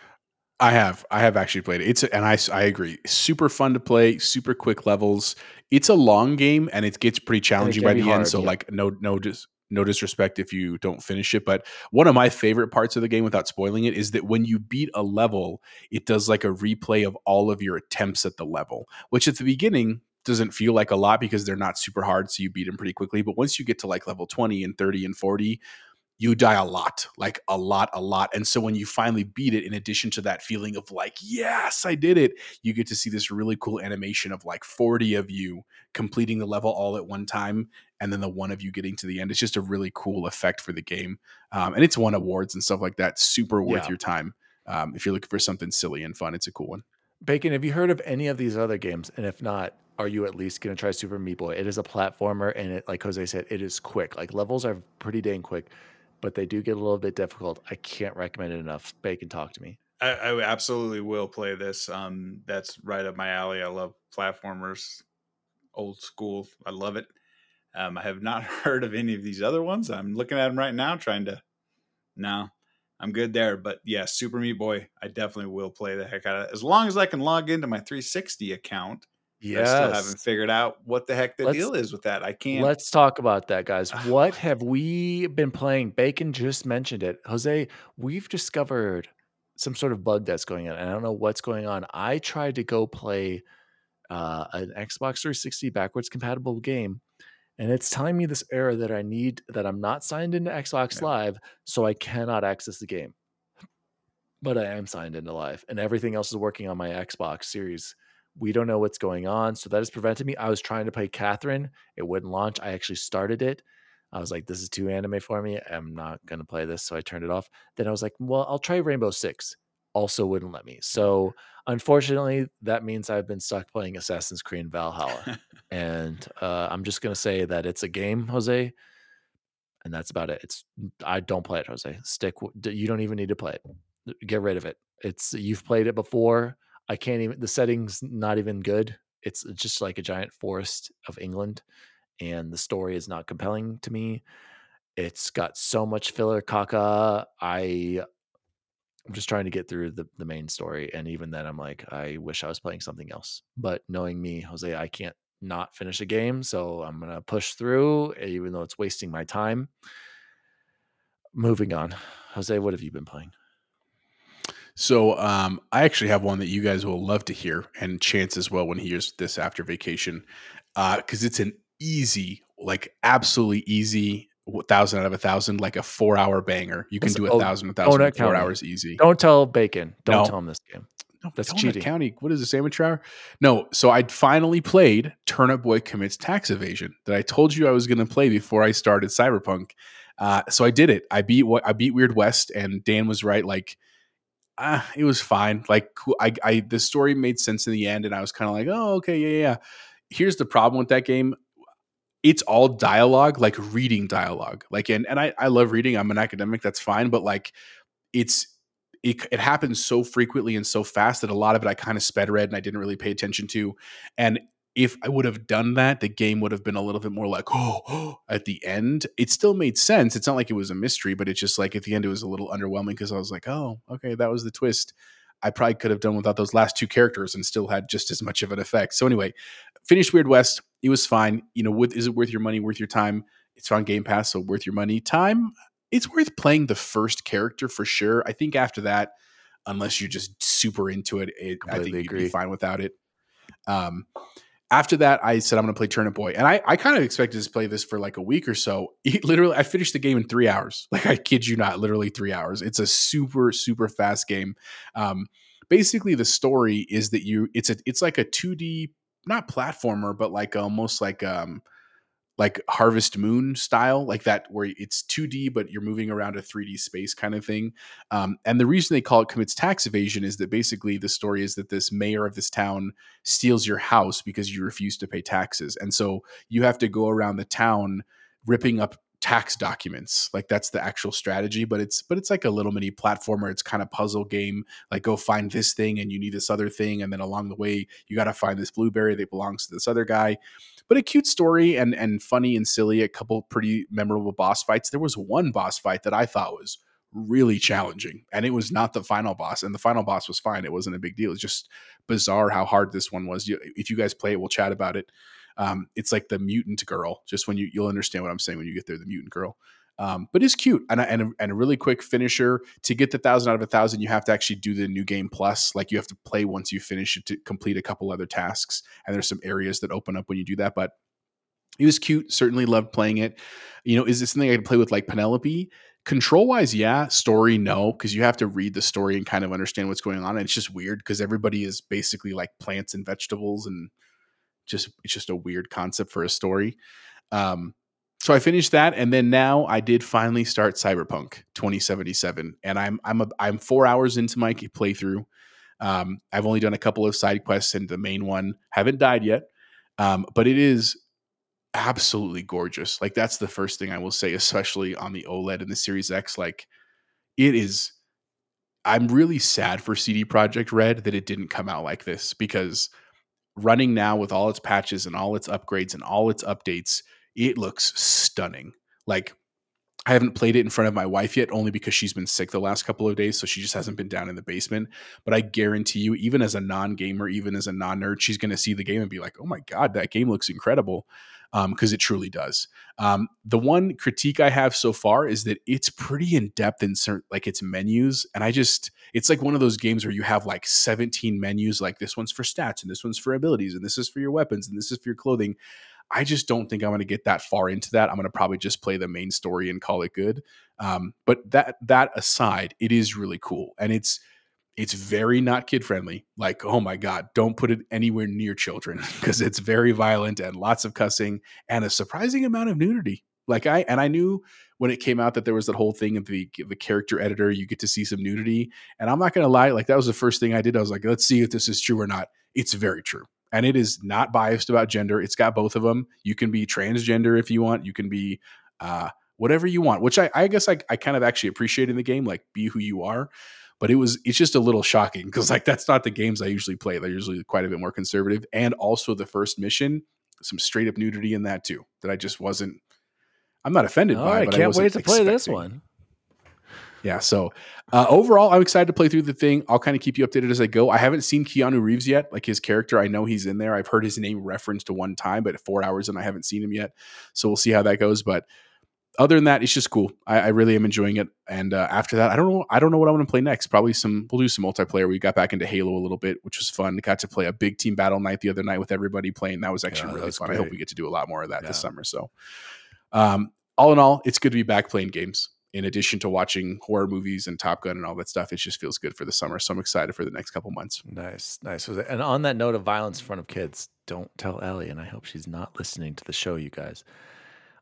I have. I have actually played it. It's a, and I, I agree. Super fun to play, super quick levels. It's a long game and it gets pretty challenging by the hard, end. So yeah. like no, no, just no disrespect if you don't finish it. But one of my favorite parts of the game, without spoiling it, is that when you beat a level, it does like a replay of all of your attempts at the level, which at the beginning doesn't feel like a lot because they're not super hard, so you beat them pretty quickly. But once you get to like level twenty and thirty and forty, you die a lot, like a lot, a lot. And so when you finally beat it, in addition to that feeling of like, yes, I did it, you get to see this really cool animation of like forty of you completing the level all at one time, and then the one of you getting to the end. It's just a really cool effect for the game. Um, and it's won awards and stuff like that. Super worth yeah. your time. Um, if you're looking for something silly and fun, it's a cool one. Bacon, have you heard of any of these other games? And if not, are you at least going to try Super Meat Boy? It is a platformer, and it, like Jose said, it is quick. Like, levels are pretty dang quick, but they do get a little bit difficult. I can't recommend it enough. Bacon, talk to me. I, I absolutely will play this. Um, that's right up my alley. I love platformers, old school. I love it. Um, I have not heard of any of these other ones. I'm looking at them right now, trying to. No, I'm good there. But yeah, Super Meat Boy, I definitely will play the heck out of it. As long as I can log into my three sixty account. Yes. I still haven't figured out what the heck the let's, deal is with that. I can't. Let's talk about that, guys. What have we been playing? Bacon just mentioned it. Jose, we've discovered some sort of bug that's going on, and I don't know what's going on. I tried to go play uh, an Xbox three sixty backwards compatible game, and it's telling me this error that I need, that I'm not signed into Xbox okay. Live, so I cannot access the game. But I am signed into Live, and everything else is working on my Xbox Series. We don't know what's going on. So that has prevented me. I was trying to play Catherine. It wouldn't launch. I actually started it. I was like, this is too anime for me. I'm not going to play this. So I turned it off. Then I was like, well, I'll try Rainbow Six. Also wouldn't let me. So unfortunately, that means I've been stuck playing Assassin's Creed Valhalla. and uh, I'm just going to say that it's a game, Jose. And that's about it. It's I don't play it, Jose. Stick. You don't even need to play it. Get rid of it. It's you've played it before. I can't even, the setting's not even good. It's just like a giant forest of England, and the story is not compelling to me. It's got so much filler caca. I I'm just trying to get through the, the main story. And even then I'm like, I wish I was playing something else, but knowing me, Jose, I can't not finish a game. So I'm going to push through, even though it's wasting my time. Moving on. Jose, what have you been playing? So um, I actually have one that you guys will love to hear, and Chance as well when he hears this after vacation, because uh, it's an easy, like absolutely easy thousand out of a thousand, like a four hour banger. You can it's do a thousand, a thousand, Donut four County. Hours easy. Don't tell Bacon. Don't no. tell him this game. No, that's Donut cheating. County. What is a sandwich hour? No. So I finally played Turnip Boy Commits Tax Evasion that I told you I was going to play before I started Cyberpunk. Uh, so I did it. I beat what I beat Weird West, and Dan was right. Like, Uh, it was fine. Like I, I, the story made sense in the end, and I was kind of like, oh, okay, yeah, yeah. Here's the problem with that game. It's all dialogue, like reading dialogue. Like, and, and I, I love reading. I'm an academic. That's fine. But like, it's, it, it happens so frequently and so fast that a lot of it, I kind of sped read and I didn't really pay attention to. And if I would have done that, the game would have been a little bit more like, oh, oh, at the end. It still made sense. It's not like it was a mystery, but it's just like at the end, it was a little underwhelming because I was like, oh, okay, that was the twist. I probably could have done without those last two characters and still had just as much of an effect. So anyway, finished Weird West. It was fine. You know, with, is it worth your money, worth your time? It's on Game Pass, so worth your money. Time, it's worth playing the first character for sure. I think after that, unless you're just super into it, it I think you'd agree. Be fine without it. Um, After that, I said, I'm going to play Turnip Boy. And I, I kind of expected to play this for like a week or so. It literally, I finished the game in three hours. Like, I kid you not, literally three hours. It's a super, super fast game. Um, basically, the story is that you, it's a, it's like a two D, not platformer, but like almost like, um, like Harvest Moon style, like that, where it's two D, but you're moving around a three D space kind of thing. Um, and the reason they call it Commits Tax Evasion is that basically the story is that this mayor of this town steals your house because you refuse to pay taxes. And so you have to go around the town ripping up tax documents. Like, that's the actual strategy, but it's, but it's like a little mini platformer. It's kind of puzzle game, like go find this thing and you need this other thing. And then along the way, you got to find this blueberry that belongs to this other guy. But a cute story and and funny and silly, a couple pretty memorable boss fights. There was one boss fight that I thought was really challenging, and it was not the final boss, and the final boss was fine. It wasn't a big deal. It's just bizarre how hard this one was. If you guys play it, we'll chat about it. Um, it's like the mutant girl, just when you, you'll understand what I'm saying when you get there, the mutant girl. Um, but it's cute and a, and, a, and a really quick finisher. To get the thousand out of a thousand, you have to actually do the new game plus. Like, you have to play once you finish it to complete a couple other tasks. And there's some areas that open up when you do that. But it was cute. Certainly loved playing it. You know, is it something I could play with like Penelope? Control wise, yeah. Story, no, because you have to read the story and kind of understand what's going on. And it's just weird because everybody is basically like plants and vegetables, and just it's just a weird concept for a story. Um, So I finished that, and then now I did finally start Cyberpunk twenty seventy-seven, and I'm I'm a, I'm four hours into my playthrough. Um, I've only done a couple of side quests and the main one. Haven't died yet, um, but it is absolutely gorgeous. Like, that's the first thing I will say, especially on the OLED and the Series X. Like, it is. I'm really sad for C D Projekt Red that it didn't come out like this, because running now with all its patches and all its upgrades and all its updates, it looks stunning. Like, I haven't played it in front of my wife yet, only because she's been sick the last couple of days. So she just hasn't been down in the basement, but I guarantee you, even as a non-gamer, even as a non-nerd, she's going to see the game and be like, oh my God, that game looks incredible. Um, cause it truly does. Um, the one critique I have so far is that it's pretty in depth in certain, like its menus. And I just, it's like one of those games where you have like seventeen menus, like this one's for stats and this one's for abilities, and this is for your weapons, and this is for your clothing. I just don't think I'm going to get that far into that. I'm going to probably just play the main story and call it good. Um, but that that aside, it is really cool. And it's it's very not kid-friendly. Like, oh my God, don't put it anywhere near children, because it's very violent and lots of cussing and a surprising amount of nudity. Like I and I knew when it came out that there was that whole thing of the, the character editor, you get to see some nudity. And I'm not going to lie, like that was the first thing I did. I was like, let's see if this is true or not. It's very true. And it is not biased about gender. It's got both of them. You can be transgender if you want. You can be uh, whatever you want, which I, I guess I, I kind of actually appreciate in the game, like be who you are. But it was it's just a little shocking because like that's not the games I usually play. They're usually quite a bit more conservative. And also the first mission, some straight up nudity in that too, that I just wasn't. I'm not offended by. I can't wait to play this one. Yeah. So uh, overall, I'm excited to play through the thing. I'll kind of keep you updated as I go. I haven't seen Keanu Reeves yet, like his character. I know he's in there. I've heard his name referenced to one time, but four hours and I haven't seen him yet. So we'll see how that goes. But other than that, it's just cool. I, I really am enjoying it. And uh, after that, I don't know. I don't know what I want to play next. Probably some. We'll do some multiplayer. We got back into Halo a little bit, which was fun. Got to play a big team battle night the other night with everybody playing. That was actually yeah, really was fun. Great. I hope we get to do a lot more of that yeah. this summer. So, um, all in all, it's good to be back playing games. In addition to watching horror movies and Top Gun and all that stuff, it just feels good for the summer. So I'm excited for the next couple months. Nice, nice. And on that note of violence in front of kids, don't tell Ellie, and I hope she's not listening to the show, you guys.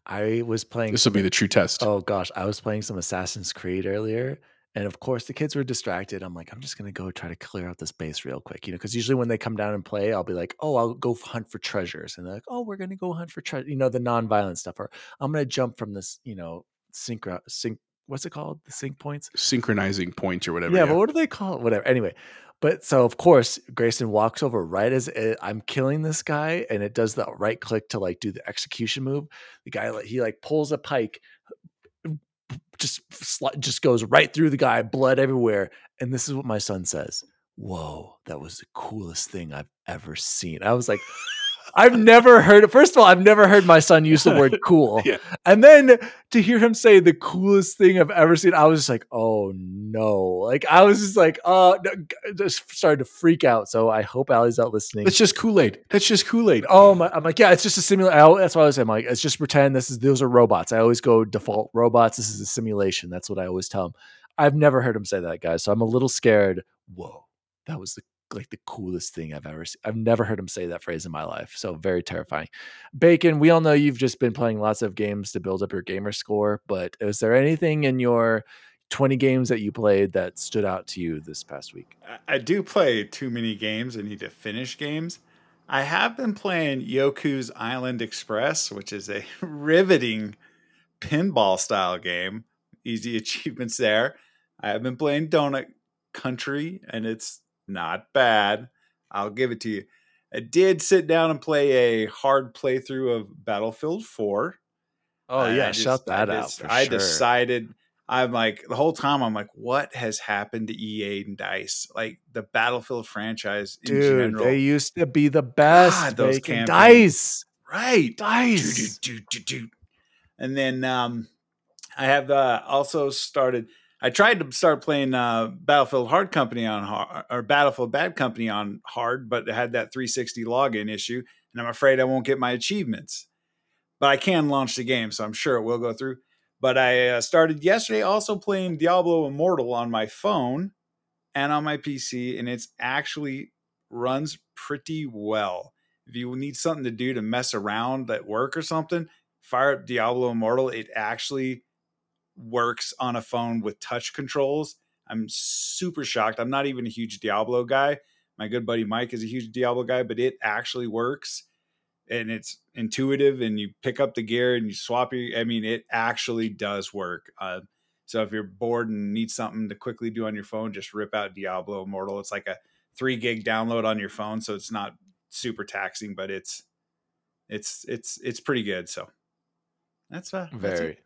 I was playing. This will be the true test. Oh gosh, I was playing some Assassin's Creed earlier, and of course the kids were distracted. I'm like, I'm just gonna go try to clear out the space real quick, you know, because usually when they come down and play, I'll be like, oh, I'll go hunt for treasures, and they're like, oh, we're gonna go hunt for treasure, you know, the non-violent stuff, or I'm gonna jump from this, you know, sync, sync, what's it called? The sync points, synchronizing points, or whatever. Yeah, yeah, but what do they call it? Whatever. Anyway. But so, of course, Grayson walks over right as it, I'm killing this guy, and it does the right click to like do the execution move. The guy, he like pulls a pike, just just goes right through the guy, blood everywhere. And this is what my son says: "Whoa, that was the coolest thing I've ever seen." I was like, I've never heard it. First of all, I've never heard my son use the word cool. Yeah. And then to hear him say the coolest thing I've ever seen, I was just like, oh no. Like I was just like, oh, no, just started to freak out. So I hope Allie's out listening. It's just Kool-Aid. That's just Kool-Aid. Oh my. I'm like, yeah, it's just a simulation. That's why I was saying, like, it's just pretend this is, those are robots. I always go default robots. This is a simulation. That's what I always tell him. I've never heard him say that, guys. So I'm a little scared. Whoa, that was the like the coolest thing I've ever seen. I've never heard him say that phrase in my life. So very terrifying. Bacon, we all know you've just been playing lots of games to build up your gamer score, but is there anything in your twenty games that you played that stood out to you this past week? I do play too many games. I need to finish games. I have been playing Yoku's Island Express, which is a riveting pinball style game. Easy achievements there. I have been playing Donut Country, and it's not bad. I'll give it to you. I did sit down and play a hard playthrough of Battlefield four. Oh, yeah. I shut just, that I out. Just, I sure. decided, I'm like, the whole time, I'm like, what has happened to E A and DICE? Like, the Battlefield franchise in Dude, general. They used to be the best. God, those campaigns. DICE. Right. DICE. Do, do, do, do, do. And then um, I have uh, also started... I tried to start playing uh, Battlefield Hard Company on hard, or Battlefield Bad Company on hard, but it had that three sixty login issue, and I'm afraid I won't get my achievements. But I can launch the game, so I'm sure it will go through. But I uh, started yesterday also playing Diablo Immortal on my phone and on my P C, and it's actually runs pretty well. If you need something to do to mess around at work or something, fire up Diablo Immortal. It actually works on a phone with touch controls. I'm super shocked. I'm not even a huge Diablo guy. My good buddy Mike is a huge Diablo guy, but it actually works, and it's intuitive, and you pick up the gear and you swap your, I mean, it actually does work. Uh, so if you're bored and need something to quickly do on your phone, just rip out Diablo Immortal. It's like a three gig download on your phone. So it's not super taxing, but it's, it's, it's, it's pretty good. So that's uh, very, that's it.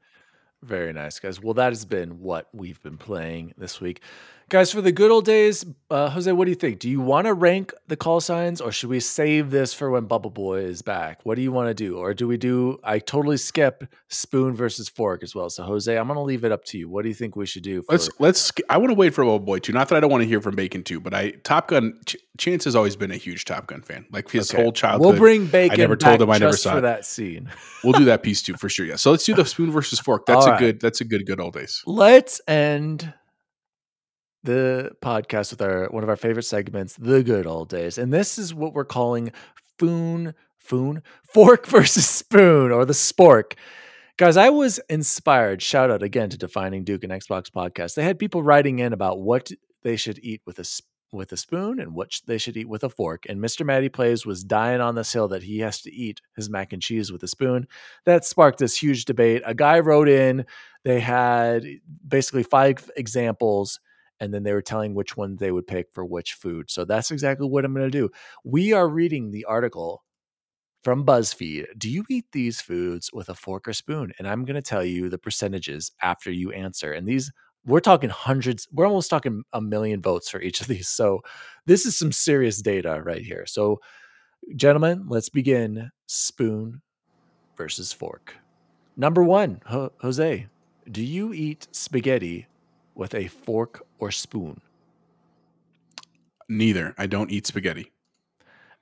Very nice, guys. Well, that has been what we've been playing this week. Guys, for the good old days, uh, Jose, what do you think? Do you want to rank the call signs, or should we save this for when Bubble Boy is back? What do you want to do? Or do we do, I totally skip spoon versus fork as well. So, Jose, I'm going to leave it up to you. What do you think we should do? For- let's, let's, I want to wait for Bubble Boy too. Not that I don't want to hear from Bacon too, but I, Top Gun, Ch- Chance has always been a huge Top Gun fan. Like his okay. whole childhood. We'll bring Bacon I never back told him I never saw for it. That scene. We'll do that piece too, for sure. Yeah. So let's do the spoon versus fork. That's All a right. good, that's a good, good old days. Let's end the podcast with our one of our favorite segments, the good old days, and this is what we're calling foon foon fork versus spoon, or the spork. Guys, I was inspired. Shout out again to Defining Duke and Xbox Podcast. They had people writing in about what they should eat with a with a spoon and what they should eat with a fork. And Mister Matty Plays was dying on this hill that he has to eat his mac and cheese with a spoon. That sparked this huge debate. A guy wrote in. They had basically five examples. And then they were telling which one they would pick for which food. So that's exactly what I'm going to do. We are reading the article from BuzzFeed. Do you eat these foods with a fork or spoon? And I'm going to tell you the percentages after you answer. And these we're talking hundreds, we're almost talking a million votes for each of these. So this is some serious data right here. So gentlemen, let's begin spoon versus fork. Number one, Ho- Jose, do you eat spaghetti with a fork or spoon? Neither. I don't eat spaghetti.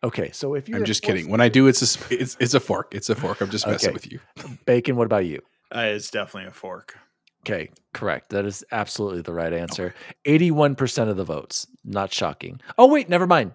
Okay, so if you, I'm just kidding. Spaghetti. When I do, it's a it's, it's a fork. It's a fork. I'm just messing okay. with you. Bacon, what about you? Uh, it's definitely a fork. Okay, correct. That is absolutely the right answer. Eighty-one percent of the votes. Not shocking. Oh wait, never mind.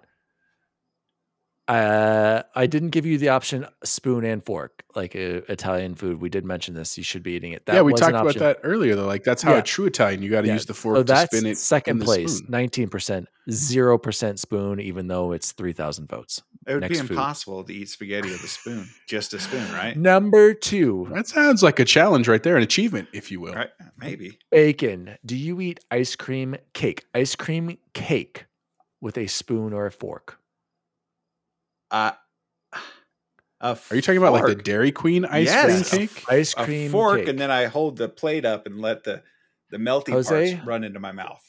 Uh, I didn't give you the option spoon and fork, like uh, Italian food. We did mention this. You should be eating it. That yeah, we was talked about that earlier, though. Like, that's how yeah. a true Italian, you got to yeah. use the fork so to that's spin it. Second place, nineteen percent, zero percent spoon, even though it's three thousand votes. It would Next be impossible food. to eat spaghetti with a spoon, just a spoon, right? Number two. That sounds like a challenge right there, an achievement, if you will. Right? Maybe. Bacon. Do you eat ice cream cake? Ice cream cake with a spoon or a fork? Uh, a Are you talking fork. about like the Dairy Queen ice yes. cream cake? A, ice cream a fork, cake. And then I hold the plate up and let the the melty Jose? parts run into my mouth.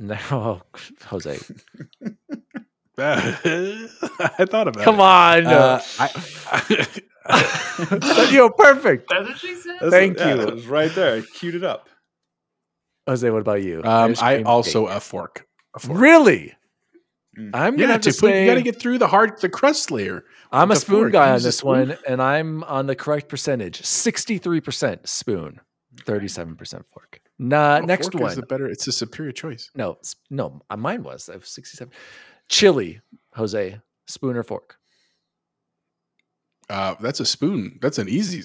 No, Jose. I thought about. Come it. on, uh, I, I, you're perfect. That's what she said. Thank That's, you. Yeah, it was right there. I queued it up. Jose, what about you? Um, I also a fork. a fork. Really. I'm you gonna have to put, say, you gotta get through the hard the crust layer. I'm a spoon fork. guy Use on this one, and I'm on the correct percentage. sixty-three percent spoon, thirty-seven percent fork. Nah, oh, next fork one. Is the better, it's a superior choice. No, no, mine was. I have sixty-seven. Chili, Jose, spoon or fork? Uh, that's a spoon. That's an easy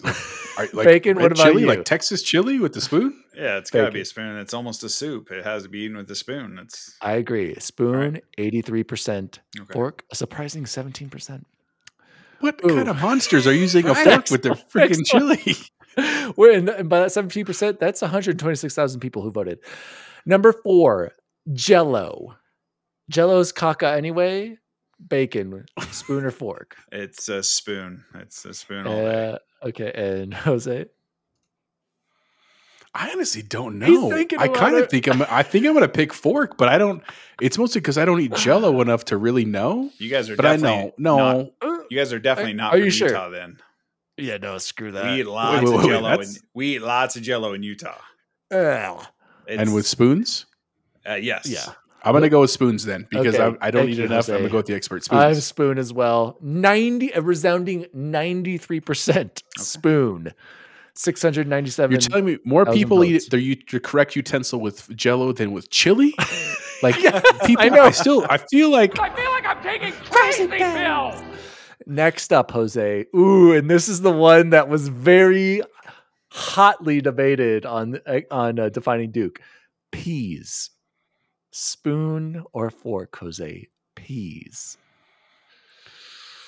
like, like bacon. What about chili? You? Like Texas chili with the spoon? Yeah, it's bacon. Gotta be a spoon. It's almost a soup. It has to be eaten with a spoon. It's I agree. Spoon, eighty-three percent. Fork, a surprising seventeen percent. What Ooh. kind of monsters are using a fork with their freaking chili? We're in, and by that seventeen percent, that's one hundred twenty-six thousand people who voted. Number four, Jell-O. Jell-O's caca anyway. Bacon, spoon or fork? It's a spoon. It's a spoon all day. Uh, okay, and Jose, I honestly don't know. I kind of think I'm. I think I'm going to pick fork, but I don't. It's mostly because I don't eat Jell-O enough to really know. You guys are, but definitely I know. No, not, you guys are definitely I, not. Are from you Utah, sure? Then, yeah, no, screw that. We eat lots wait, wait, of Jell-O. In, we eat lots of Jell-O in Utah. Uh, and with spoons? Uh, yes. Yeah. I'm going to go with spoons then because okay. I, I don't Thank eat enough. Jose. I'm going to go with the expert spoons. I have spoon as well. ninety, a resounding ninety-three percent okay. spoon. six hundred ninety-seven. You're telling me more people votes. eat their, their correct utensil with Jell-O than with chili? Like, yes, people, I know. I still, I feel like. I feel like I'm taking crazy pills. Next up, Jose. Ooh, and this is the one that was very hotly debated on, on uh, Defining Duke. Peas. Spoon or fork, Jose? Peas.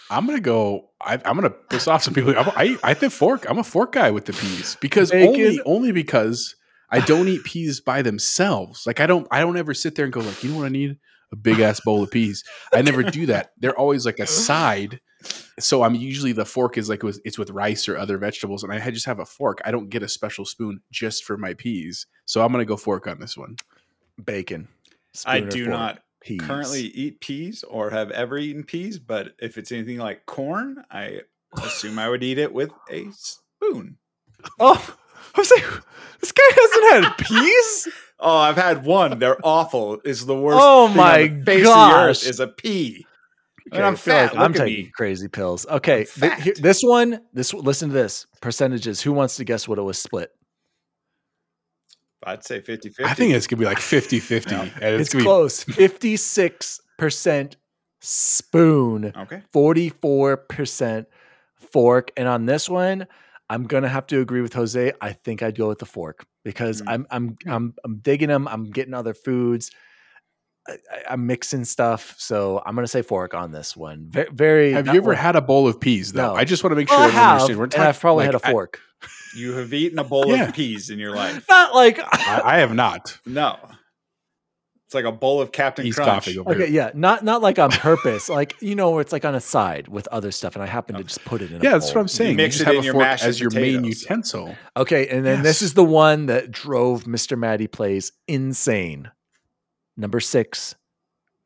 I'm gonna go. I, I'm gonna piss off some people. I'm, I I think fork. I'm a fork guy with the peas because Bacon. only only because I don't eat peas by themselves. Like I don't I don't ever sit there and go like, you know what I need? A big ass bowl of peas. I never do that. They're always like a side. So I'm usually the fork is like with, it's with rice or other vegetables, and I just have a fork. I don't get a special spoon just for my peas. So I'm gonna go fork on this one. Bacon. Spoon I do not peas. currently eat peas or have ever eaten peas, but if it's anything like corn, I assume I would eat it with a spoon. Oh, I was like, this guy hasn't had peas? Oh, I've had one. They're awful. It's the worst. Oh thing my on the face gosh. of the earth is a pea. Okay, and I'm fat. Like I'm taking me. crazy pills. Okay, th- here, this one. This listen to this percentages. Who wants to guess what it was split? I'd say fifty-fifty. I think it's going to be like fifty-fifty. No. And it's it's be- close. fifty-six percent spoon. Okay. forty-four percent fork. And on this one, I'm going to have to agree with Jose. I think I'd go with the fork because mm. I'm, I'm, I'm, I'm digging them. I'm getting other foods. I, I'm mixing stuff. So I'm going to say fork on this one. Very. very have you ever one. had a bowl of peas though? No. I just want to make sure I have, understand. We're talking, and I've probably like, had a fork. I, You have eaten a bowl yeah. of peas in your life. Not like I, I have not. No. It's like a bowl of Captain He's Crunch. Okay, yeah, not not like on purpose. Like, you know, it's like on a side with other stuff, and I happen to just put it in. Yeah, a that's bowl. What I'm saying. You mix you it in your mashed as potatoes. Your main utensil. Okay, and then yes. This is the one that drove Mister Maddie Plays insane. Number six,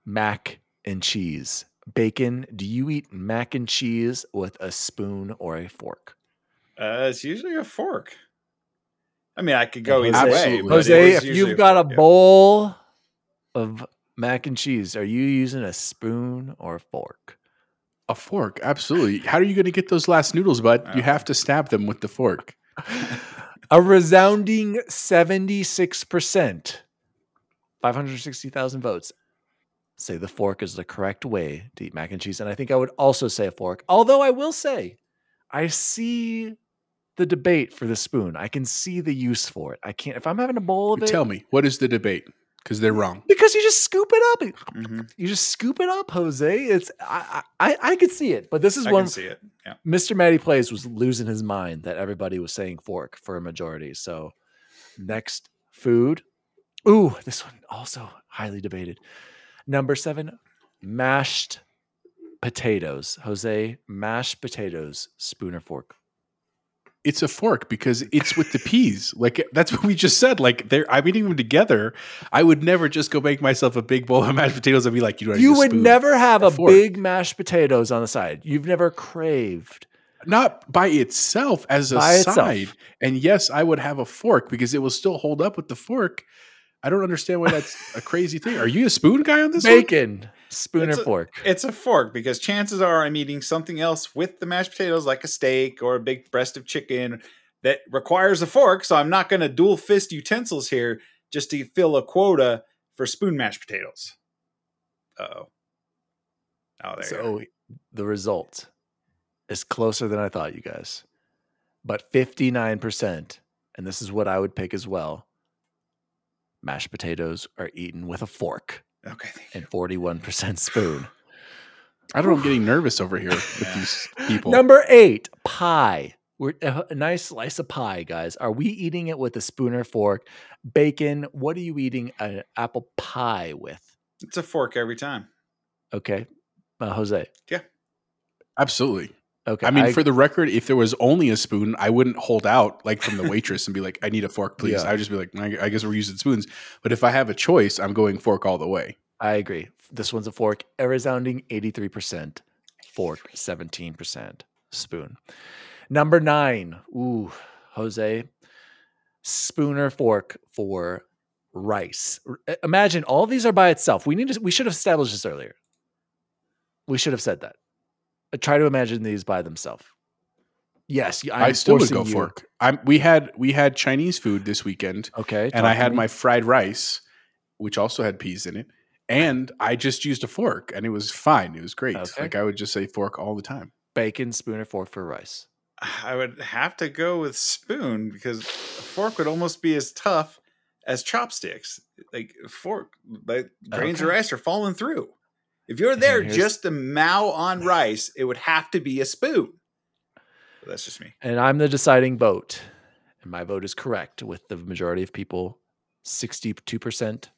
mac and cheese. Bacon. Do you eat mac and cheese with a spoon or a fork? Uh, it's usually a fork. I mean, I could go either Absolutely. way. Jose, if you've got a bowl of mac and cheese, are you using a spoon or a fork? A fork, absolutely. How are you going to get those last noodles, bud? You have to stab them with the fork. A resounding seventy-six percent, five hundred sixty thousand votes, say the fork is the correct way to eat mac and cheese. And I think I would also say a fork, although I will say I see the debate for the spoon. I can see the use for it. I can't, if I'm having a bowl of it. Tell me, what is the debate? Because they're wrong. Because you just scoop it up. Mm-hmm. You just scoop it up, Jose. It's I I, I could see it, but this is I one. I can see it. Yeah. Mister Maddie Plays was losing his mind that everybody was saying fork for a majority. So next food. Ooh, this one also highly debated. Number seven, mashed potatoes. Jose, mashed potatoes, spoon or fork? It's a fork because it's with the peas. Like, that's what we just said. Like, they're, I'm eating them together. I would never just go make myself a big bowl of mashed potatoes and be like, you know, you would never have a fork. Big mashed potatoes on the side. You've never craved. Not by itself as a by side. Itself. And yes, I would have a fork because it will still hold up with the fork. I don't understand why that's a crazy thing. Are you a spoon guy on this Bacon. One? Spoon it's or a, fork? It's a fork because chances are I'm eating something else with the mashed potatoes, like a steak or a big breast of chicken that requires a fork. So I'm not going to dual fist utensils here just to fill a quota for spoon mashed potatoes. Uh-oh. Oh, there so you go. The result is closer than I thought, you guys. But fifty-nine percent, and this is what I would pick as well, mashed potatoes are eaten with a fork. Okay, thank you. And forty-one percent spoon. I don't know. I'm getting nervous over here with these people. Number eight, pie. We're a nice slice of pie, guys. Are we eating it with a spoon or fork? Bacon, what are you eating an apple pie with? It's a fork every time. Okay. Uh, Jose. Yeah. Absolutely. Okay. I mean, I, for the record, if there was only a spoon, I wouldn't hold out like from the waitress and be like, I need a fork, please. Yeah. I would just be like, I guess we're using spoons. But if I have a choice, I'm going fork all the way. I agree. This one's a fork. A resounding eighty-three percent. Fork, seventeen percent. Spoon. Number nine. Ooh, Jose. Spoon or fork for rice. Imagine all these are by itself. We need to, we should have established this earlier. We should have said that. I try to imagine these by themselves. Yes, I'm I still would go you. fork. I'm, we had we had Chinese food this weekend. Okay, and I had me. my fried rice, which also had peas in it, and I just used a fork, and it was fine. It was great. Okay. Like I would just say fork all the time. Bacon, spoon, or fork for rice? I would have to go with spoon because a fork would almost be as tough as chopsticks. Like fork, like grains okay. of rice are falling through. If you're there just to mow on rice, it would have to be a spoon. But that's just me. And I'm the deciding vote. And my vote is correct with the majority of people, sixty-two percent.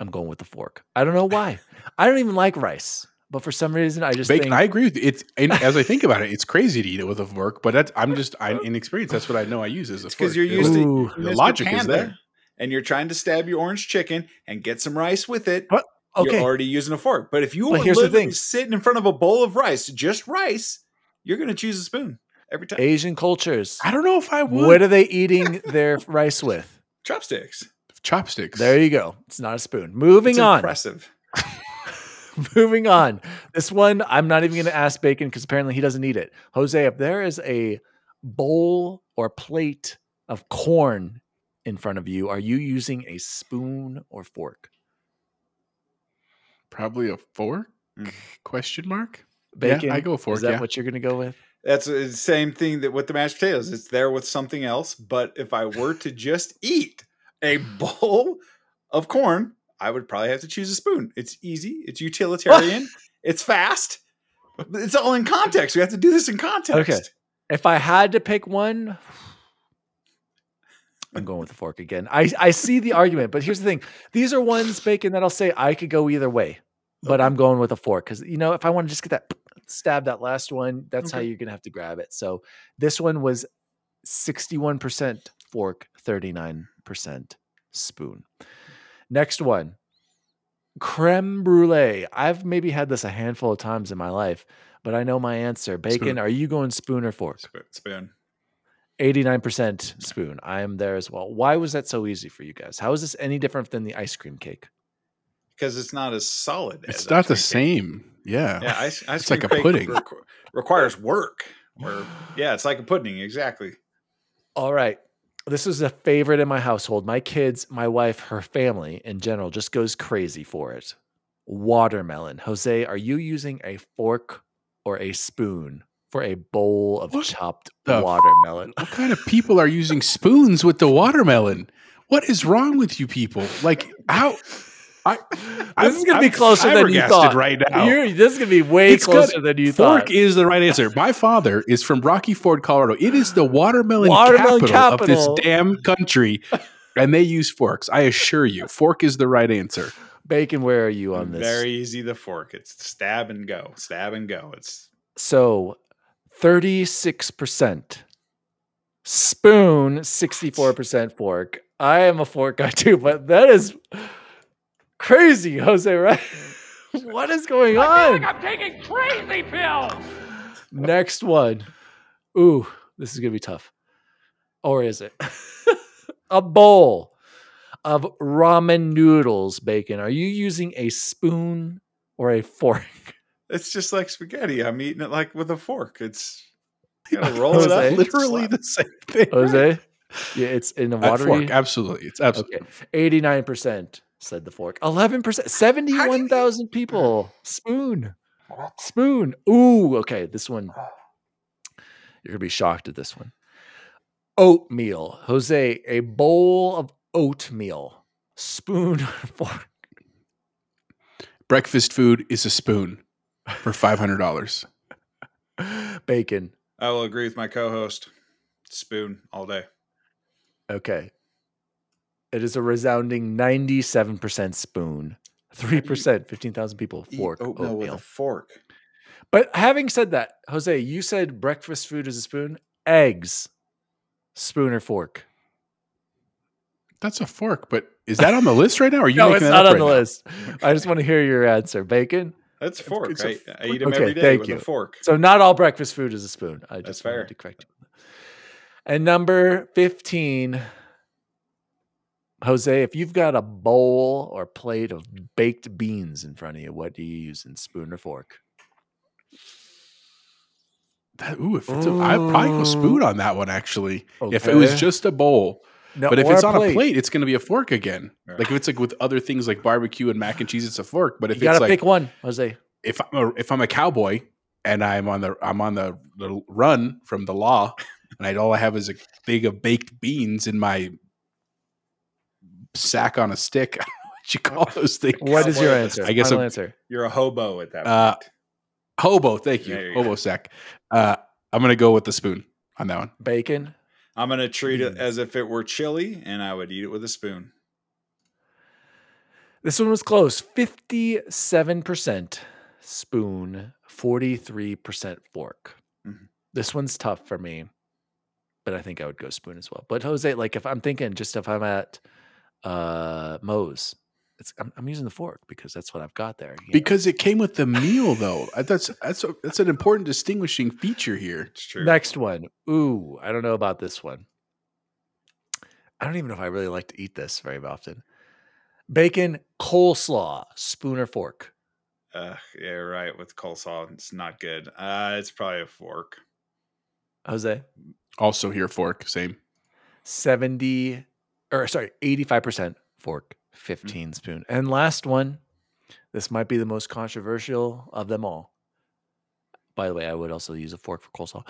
I'm going with the fork. I don't know why. I don't even like rice. But for some reason, I just Bacon, think. I agree with you. It's, and as I think about it, it's crazy to eat it with a fork. But that's, I'm just I'm inexperienced. That's what I know I use as a fork. Because you're used Ooh, to. The logic Panda, is there. And you're trying to stab your orange chicken and get some rice with it. What? Okay. You're already using a fork. But if you were literally sitting in front of a bowl of rice, just rice, you're going to choose a spoon every time. Asian cultures. I don't know if I would. What are they eating their rice with? Chopsticks. Chopsticks. There you go. It's not a spoon. Moving it's on. Impressive. Moving on. This one, I'm not even going to ask Bacon because apparently he doesn't eat it. Jose, if there is a bowl or plate of corn in front of you, are you using a spoon or fork? Probably a fork? Mm. Question mark? Bacon. Yeah, I go fork. Is that yeah. what you're going to go with? That's the same thing that with the mashed potatoes. It's there with something else. But if I were to just eat a bowl of corn, I would probably have to choose a spoon. It's easy. It's utilitarian. It's fast. It's all in context. We have to do this in context. Okay. If I had to pick one, I'm going with the fork again. I, I see the argument, but here's the thing. These are ones, Bacon, that I'll say I could go either way, but okay. I'm going with a fork because, you know, if I want to just get that, stab that last one, that's okay. how you're going to have to grab it. So this one was sixty-one percent fork, thirty-nine percent spoon. Next one, creme brulee. I've maybe had this a handful of times in my life, but I know my answer. Bacon, spoon. Are you going spoon or fork? Spoon. eighty-nine percent spoon. I am there as well. Why was that so easy for you guys? How is this any different than the ice cream cake? Because it's not as solid. It's as not the same. Cake. Yeah. Yeah. Ice, ice it's cream like a cake pudding. Re- requires work. Or, yeah. It's like a pudding. Exactly. All right. This is a favorite in my household. My kids, my wife, her family in general just goes crazy for it. Watermelon. Jose, are you using a fork or a spoon for a bowl of what chopped watermelon? F- what kind of people are using spoons with the watermelon? What is wrong with you people? Like, how? I, this is going to be closer than you thought. Right now. You're, this is going to be way it's closer good. than you thought. Fork is the right answer. My father is from Rocky Ford, Colorado. It is the watermelon, watermelon capital, capital of this damn country, and they use forks. I assure you, fork is the right answer. Bacon, where are you on this? Very easy, the fork. It's stab and go. Stab and go. It's so... thirty-six percent spoon, sixty-four percent fork. I am a fork guy too, but that is crazy, Jose, right? What is going on? I feel like I'm taking crazy pills. Next one. Ooh, this is going to be tough. Or is it? A bowl of ramen noodles, Bacon. Are you using a spoon or a fork? It's just like spaghetti. I'm eating it like with a fork. It's you gotta roll Jose, it up. Literally the same thing. Jose, yeah, it's in a watery fork. Absolutely, it's absolutely. Eighty-nine percent said the fork. Eleven percent, seventy-one thousand people. Spoon, spoon. Ooh, okay. This one, you're gonna be shocked at this one. Oatmeal, Jose. A bowl of oatmeal. Spoon, fork. Breakfast food is a spoon. For five hundred dollars. Bacon. I will agree with my co-host. Spoon all day. Okay. It is a resounding ninety-seven percent spoon. three percent, fifteen thousand people. Fork. Oh, no, with a fork. But having said that, Jose, you said breakfast food is a spoon. Eggs. Spoon or fork? That's a fork, but is that on the list right now? Or are you no, it's not on right the now? List. I just want to hear your answer. Bacon? That's fork. It's a fork. I, I eat them okay, every day with you. a fork. So not all breakfast food is a spoon. I just That's wanted fair. to correct you. And number fifteen, Jose, if you've got a bowl or plate of baked beans in front of you, what do you use in spoon or fork? That, ooh, if it's a, I'd probably go spoon on that one, actually. Okay. If it was just a bowl. No, but if it's a on plate. a plate, it's going to be a fork again. Right. Like if it's like with other things like barbecue and mac and cheese, it's a fork. But if you gotta it's pick like, one, Jose. If I'm a, if I'm a cowboy and I'm on the I'm on the, the run from the law, and I all I have is a bag of baked beans in my sack on a stick. I don't know what you call those things? What cowboy is your answer? I guess answer. You're a hobo at that point. Uh, hobo, thank you, you hobo go. sack. Uh, I'm going to go with the spoon on that one. Bacon. I'm going to treat it as if it were chili, and I would eat it with a spoon. This one was close. fifty-seven percent spoon, forty-three percent fork. Mm-hmm. This one's tough for me, but I think I would go spoon as well. But Jose, like if I'm thinking just if I'm at uh, Moe's, it's, I'm, I'm using the fork because that's what I've got there. Because know? it came with the meal, though. That's that's a, that's an important distinguishing feature here. It's true. Next one. Ooh, I don't know about this one. I don't even know if I really like to eat this very often. Bacon, coleslaw, spoon or fork? Uh, yeah, right. With coleslaw, it's not good. Uh, it's probably a fork. Jose? Also here, fork. Same. seventy or sorry, eighty-five percent fork. fifteen spoon. And last one, this might be the most controversial of them all. By the way, I would also use a fork for coleslaw.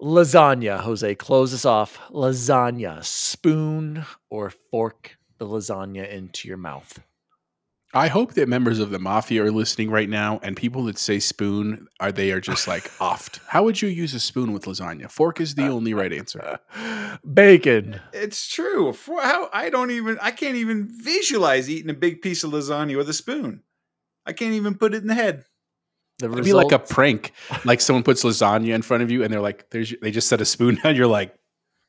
Lasagna, Jose, close this off. Lasagna, spoon or fork the lasagna into your mouth? I hope that members of the mafia are listening right now, and people that say spoon are they are just like offed. How would you use a spoon with lasagna? Fork is the only right answer. Bacon. It's true. For how I don't even I can't even visualize eating a big piece of lasagna with a spoon. I can't even put it in the head. The It'd result? Be like a prank. Like someone puts lasagna in front of you, and they're like, "There's." They just set a spoon down. You're like,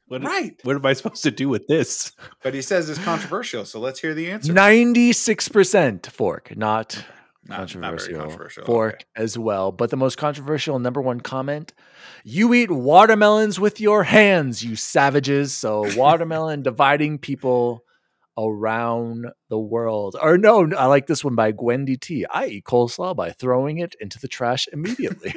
What right. Is, what am I supposed to do with this? But he says it's controversial, so let's hear the answer. ninety-six percent fork, not, not controversial. Not very controversial. Fork okay. as well. But the most controversial number one comment, you eat watermelons with your hands, you savages. So watermelon dividing people around the world. Or no, I like this one by Gwendy T. I eat coleslaw by throwing it into the trash immediately.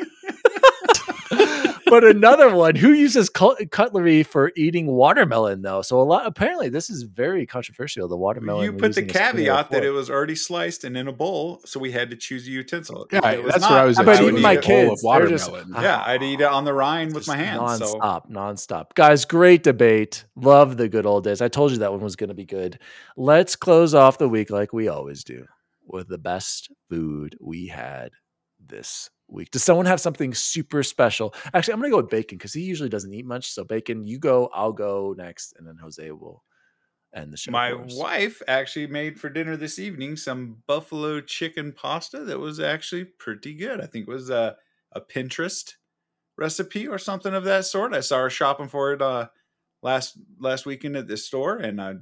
But another one, who uses cutlery for eating watermelon, though? So a lot. Apparently, this is very controversial, the watermelon. You put the caveat that it was already sliced and in a bowl, so we had to choose a utensil. Yeah, that's what I was about eating my kids. Yeah, I'd eat it on the rind with my hands. Nonstop, nonstop. Guys, great debate. Love the good old days. I told you that one was going to be good. Let's close off the week like we always do with the best food we had this week. Does someone have something super special? Actually, I'm gonna go with Bacon because he usually doesn't eat much. So Bacon, you go, I'll go next, and then Jose will end the show. My wife actually made for dinner this evening some buffalo chicken pasta that was actually pretty good. I think it was a, a Pinterest recipe or something of that sort. I saw her shopping for it uh, last last weekend at this store, and I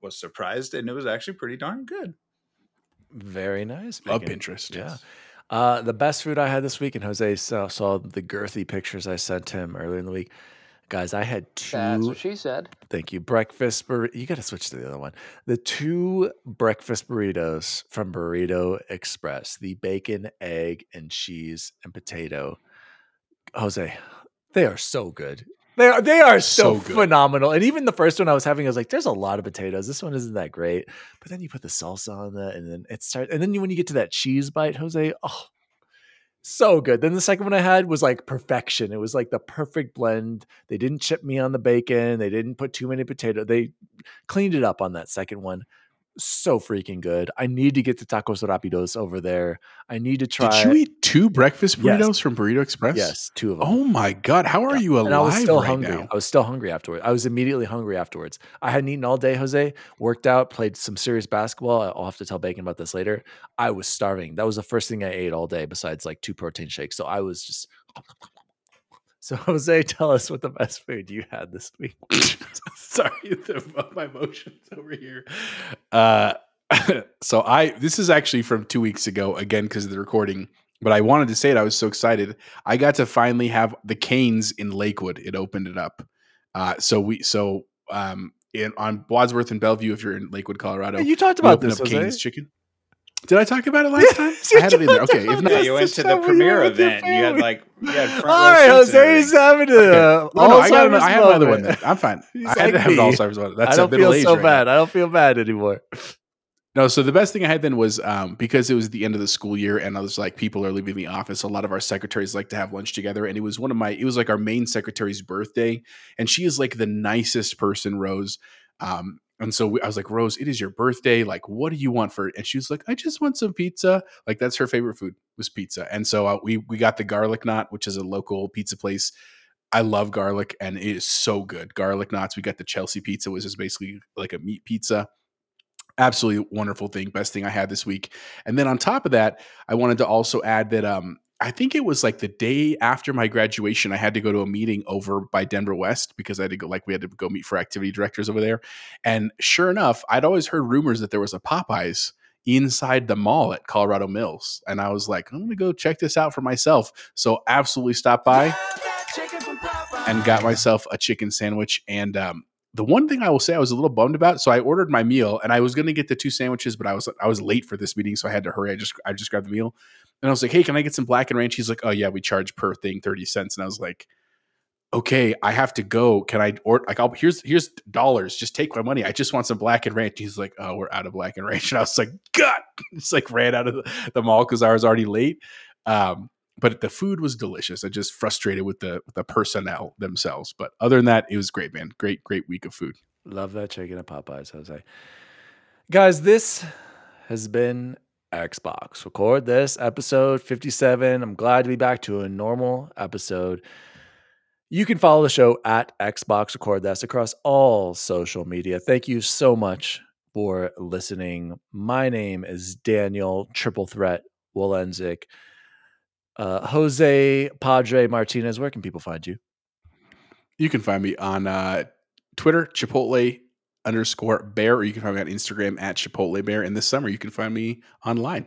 was surprised, and it was actually pretty darn good. Very nice. Bacon. Love Pinterest. Yeah. Uh, the best food I had this week, and Jose saw, saw the girthy pictures I sent him earlier in the week. Guys, I had two. That's what she said. Thank you. Breakfast burrito. You got to switch to the other one. The two breakfast burritos from Burrito Express, the bacon, egg, and cheese and potato. Jose, they are so good. They are, they are so, so phenomenal. And even the first one I was having, I was like, there's a lot of potatoes. This one isn't that great. But then you put the salsa on that, and then it starts. And then you, when you get to that cheese bite, Jose, oh, so good. Then the second one I had was like perfection. It was like the perfect blend. They didn't chip me on the bacon. They didn't put too many potatoes. They cleaned it up on that second one. So freaking good. I need to get the tacos rapidos over there. I need to try. Did you eat two breakfast burritos yes. from Burrito Express? Yes, two of them. Oh my God. How are yeah. you alive and I was still right hungry. Now? I was still hungry afterwards. I was immediately hungry afterwards. I hadn't eaten all day, Jose. Worked out, played some serious basketball. I'll have to tell Bacon about this later. I was starving. That was the first thing I ate all day besides like two protein shakes. So I was just... So Jose, tell us what the best food you had this week. Sorry, the, my emotions over here. Uh, so I this is actually from two weeks ago again because of the recording, but I wanted to say it. I was so excited. I got to finally have the Canes in Lakewood. It opened it up. Uh, so we so um in, on Wadsworth and Bellevue, if you're in Lakewood, Colorado, hey, you talked about this up Canes Chicken. Did I talk about it last time? I had it in there. Okay, if not, you went to the premiere event. You had like, you had front all right, Jose's having an okay. Alzheimer's. No, I, got, I have another one. Then. I'm fine. He's I had like to have an Alzheimer's one. That's I don't a feel so right bad. Now. I don't feel bad anymore. No, so the best thing I had then was um, because it was the end of the school year, and I was like, people are leaving the office. A lot of our secretaries like to have lunch together, and it was one of my. It was like our main secretary's birthday, and she is like the nicest person, Rose. Um, And so we, I was like, Rose, it is your birthday. Like, what do you want for it? And she was like, I just want some pizza. Like, that's her favorite food was pizza. And so uh, we we got the Garlic Knot, which is a local pizza place. I love garlic, and it is so good. Garlic Knots. We got the Chelsea pizza, which is basically like a meat pizza. Absolutely wonderful thing. Best thing I had this week. And then on top of that, I wanted to also add that um, I think it was like the day after my graduation, I had to go to a meeting over by Denver West because I had to go, like we had to go meet for activity directors over there. And sure enough, I'd always heard rumors that there was a Popeyes inside the mall at Colorado Mills. And I was like, I'm going to go check this out for myself. So absolutely stopped by and got myself a chicken sandwich. And um, the one thing I will say I was a little bummed about. So I ordered my meal and I was going to get the two sandwiches, but I was, I was late for this meeting. So I had to hurry. I just, I just grabbed the meal. And I was like, hey, can I get some black and ranch? He's like, oh, yeah, we charge per thing thirty cents. And I was like, okay, I have to go. Can I order? Like, I'll, here's here's dollars. Just take my money. I just want some black and ranch. He's like, oh, we're out of black and ranch. And I was like, God, it's like ran out of the, the mall because I was already late. Um, but the food was delicious. I just frustrated with the, with the personnel themselves. But other than that, it was great, man. Great, great week of food. Love that chicken at Popeyes, Jose. Guys, this has been Xbox. Record this episode fifty-seven. I'm glad to be back to a normal episode. You can follow the show at Xbox Record This across all social media. Thank you so much for listening. My name is Daniel Triple Threat Wolensik. Uh, Jose Padre Martinez, where can people find you? You can find me on uh, Twitter, Chipotle underscore bear, or you can find me on Instagram at Chipotle Bear. And this summer, you can find me online.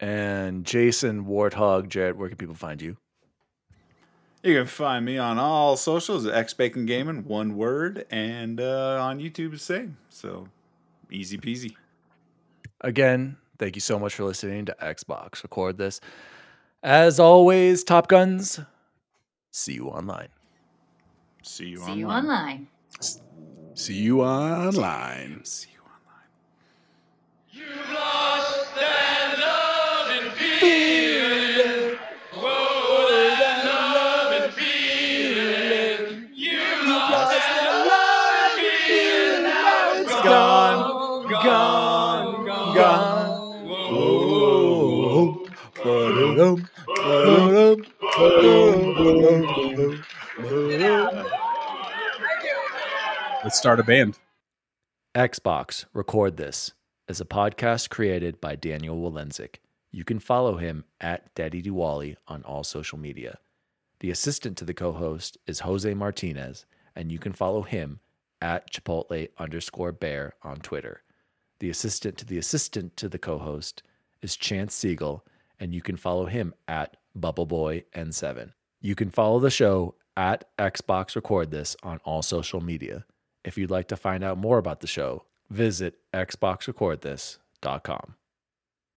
And Jason Warthog Jarrett, where can people find you? You can find me on all socials at xbacongaming, one word, and uh, on YouTube the same. So easy peasy. Again, thank you so much for listening to Xbox Record This. As always, Top Guns, see you online. See you online. See you online. See you online. See you online. You lost that love and feeling. Whoa, that love and feeling. You lost that love and feeling. Now it's gone, gone, gone, gone. Whoa, whoa, whoa, whoa, whoa. Let's start a band. Xbox Record This is a podcast created by Daniel Wolensik. You can follow him at Daddy Diwali on all social media. The assistant to the co-host is Jose Martinez, and you can follow him at Chipotle underscore bear on Twitter. The assistant to the assistant to the co-host is Chaz Siegel, and you can follow him at Bubble Boy N seven. You can follow the show at Xbox Record This on all social media. If you'd like to find out more about the show, visit Xbox Record This dot com.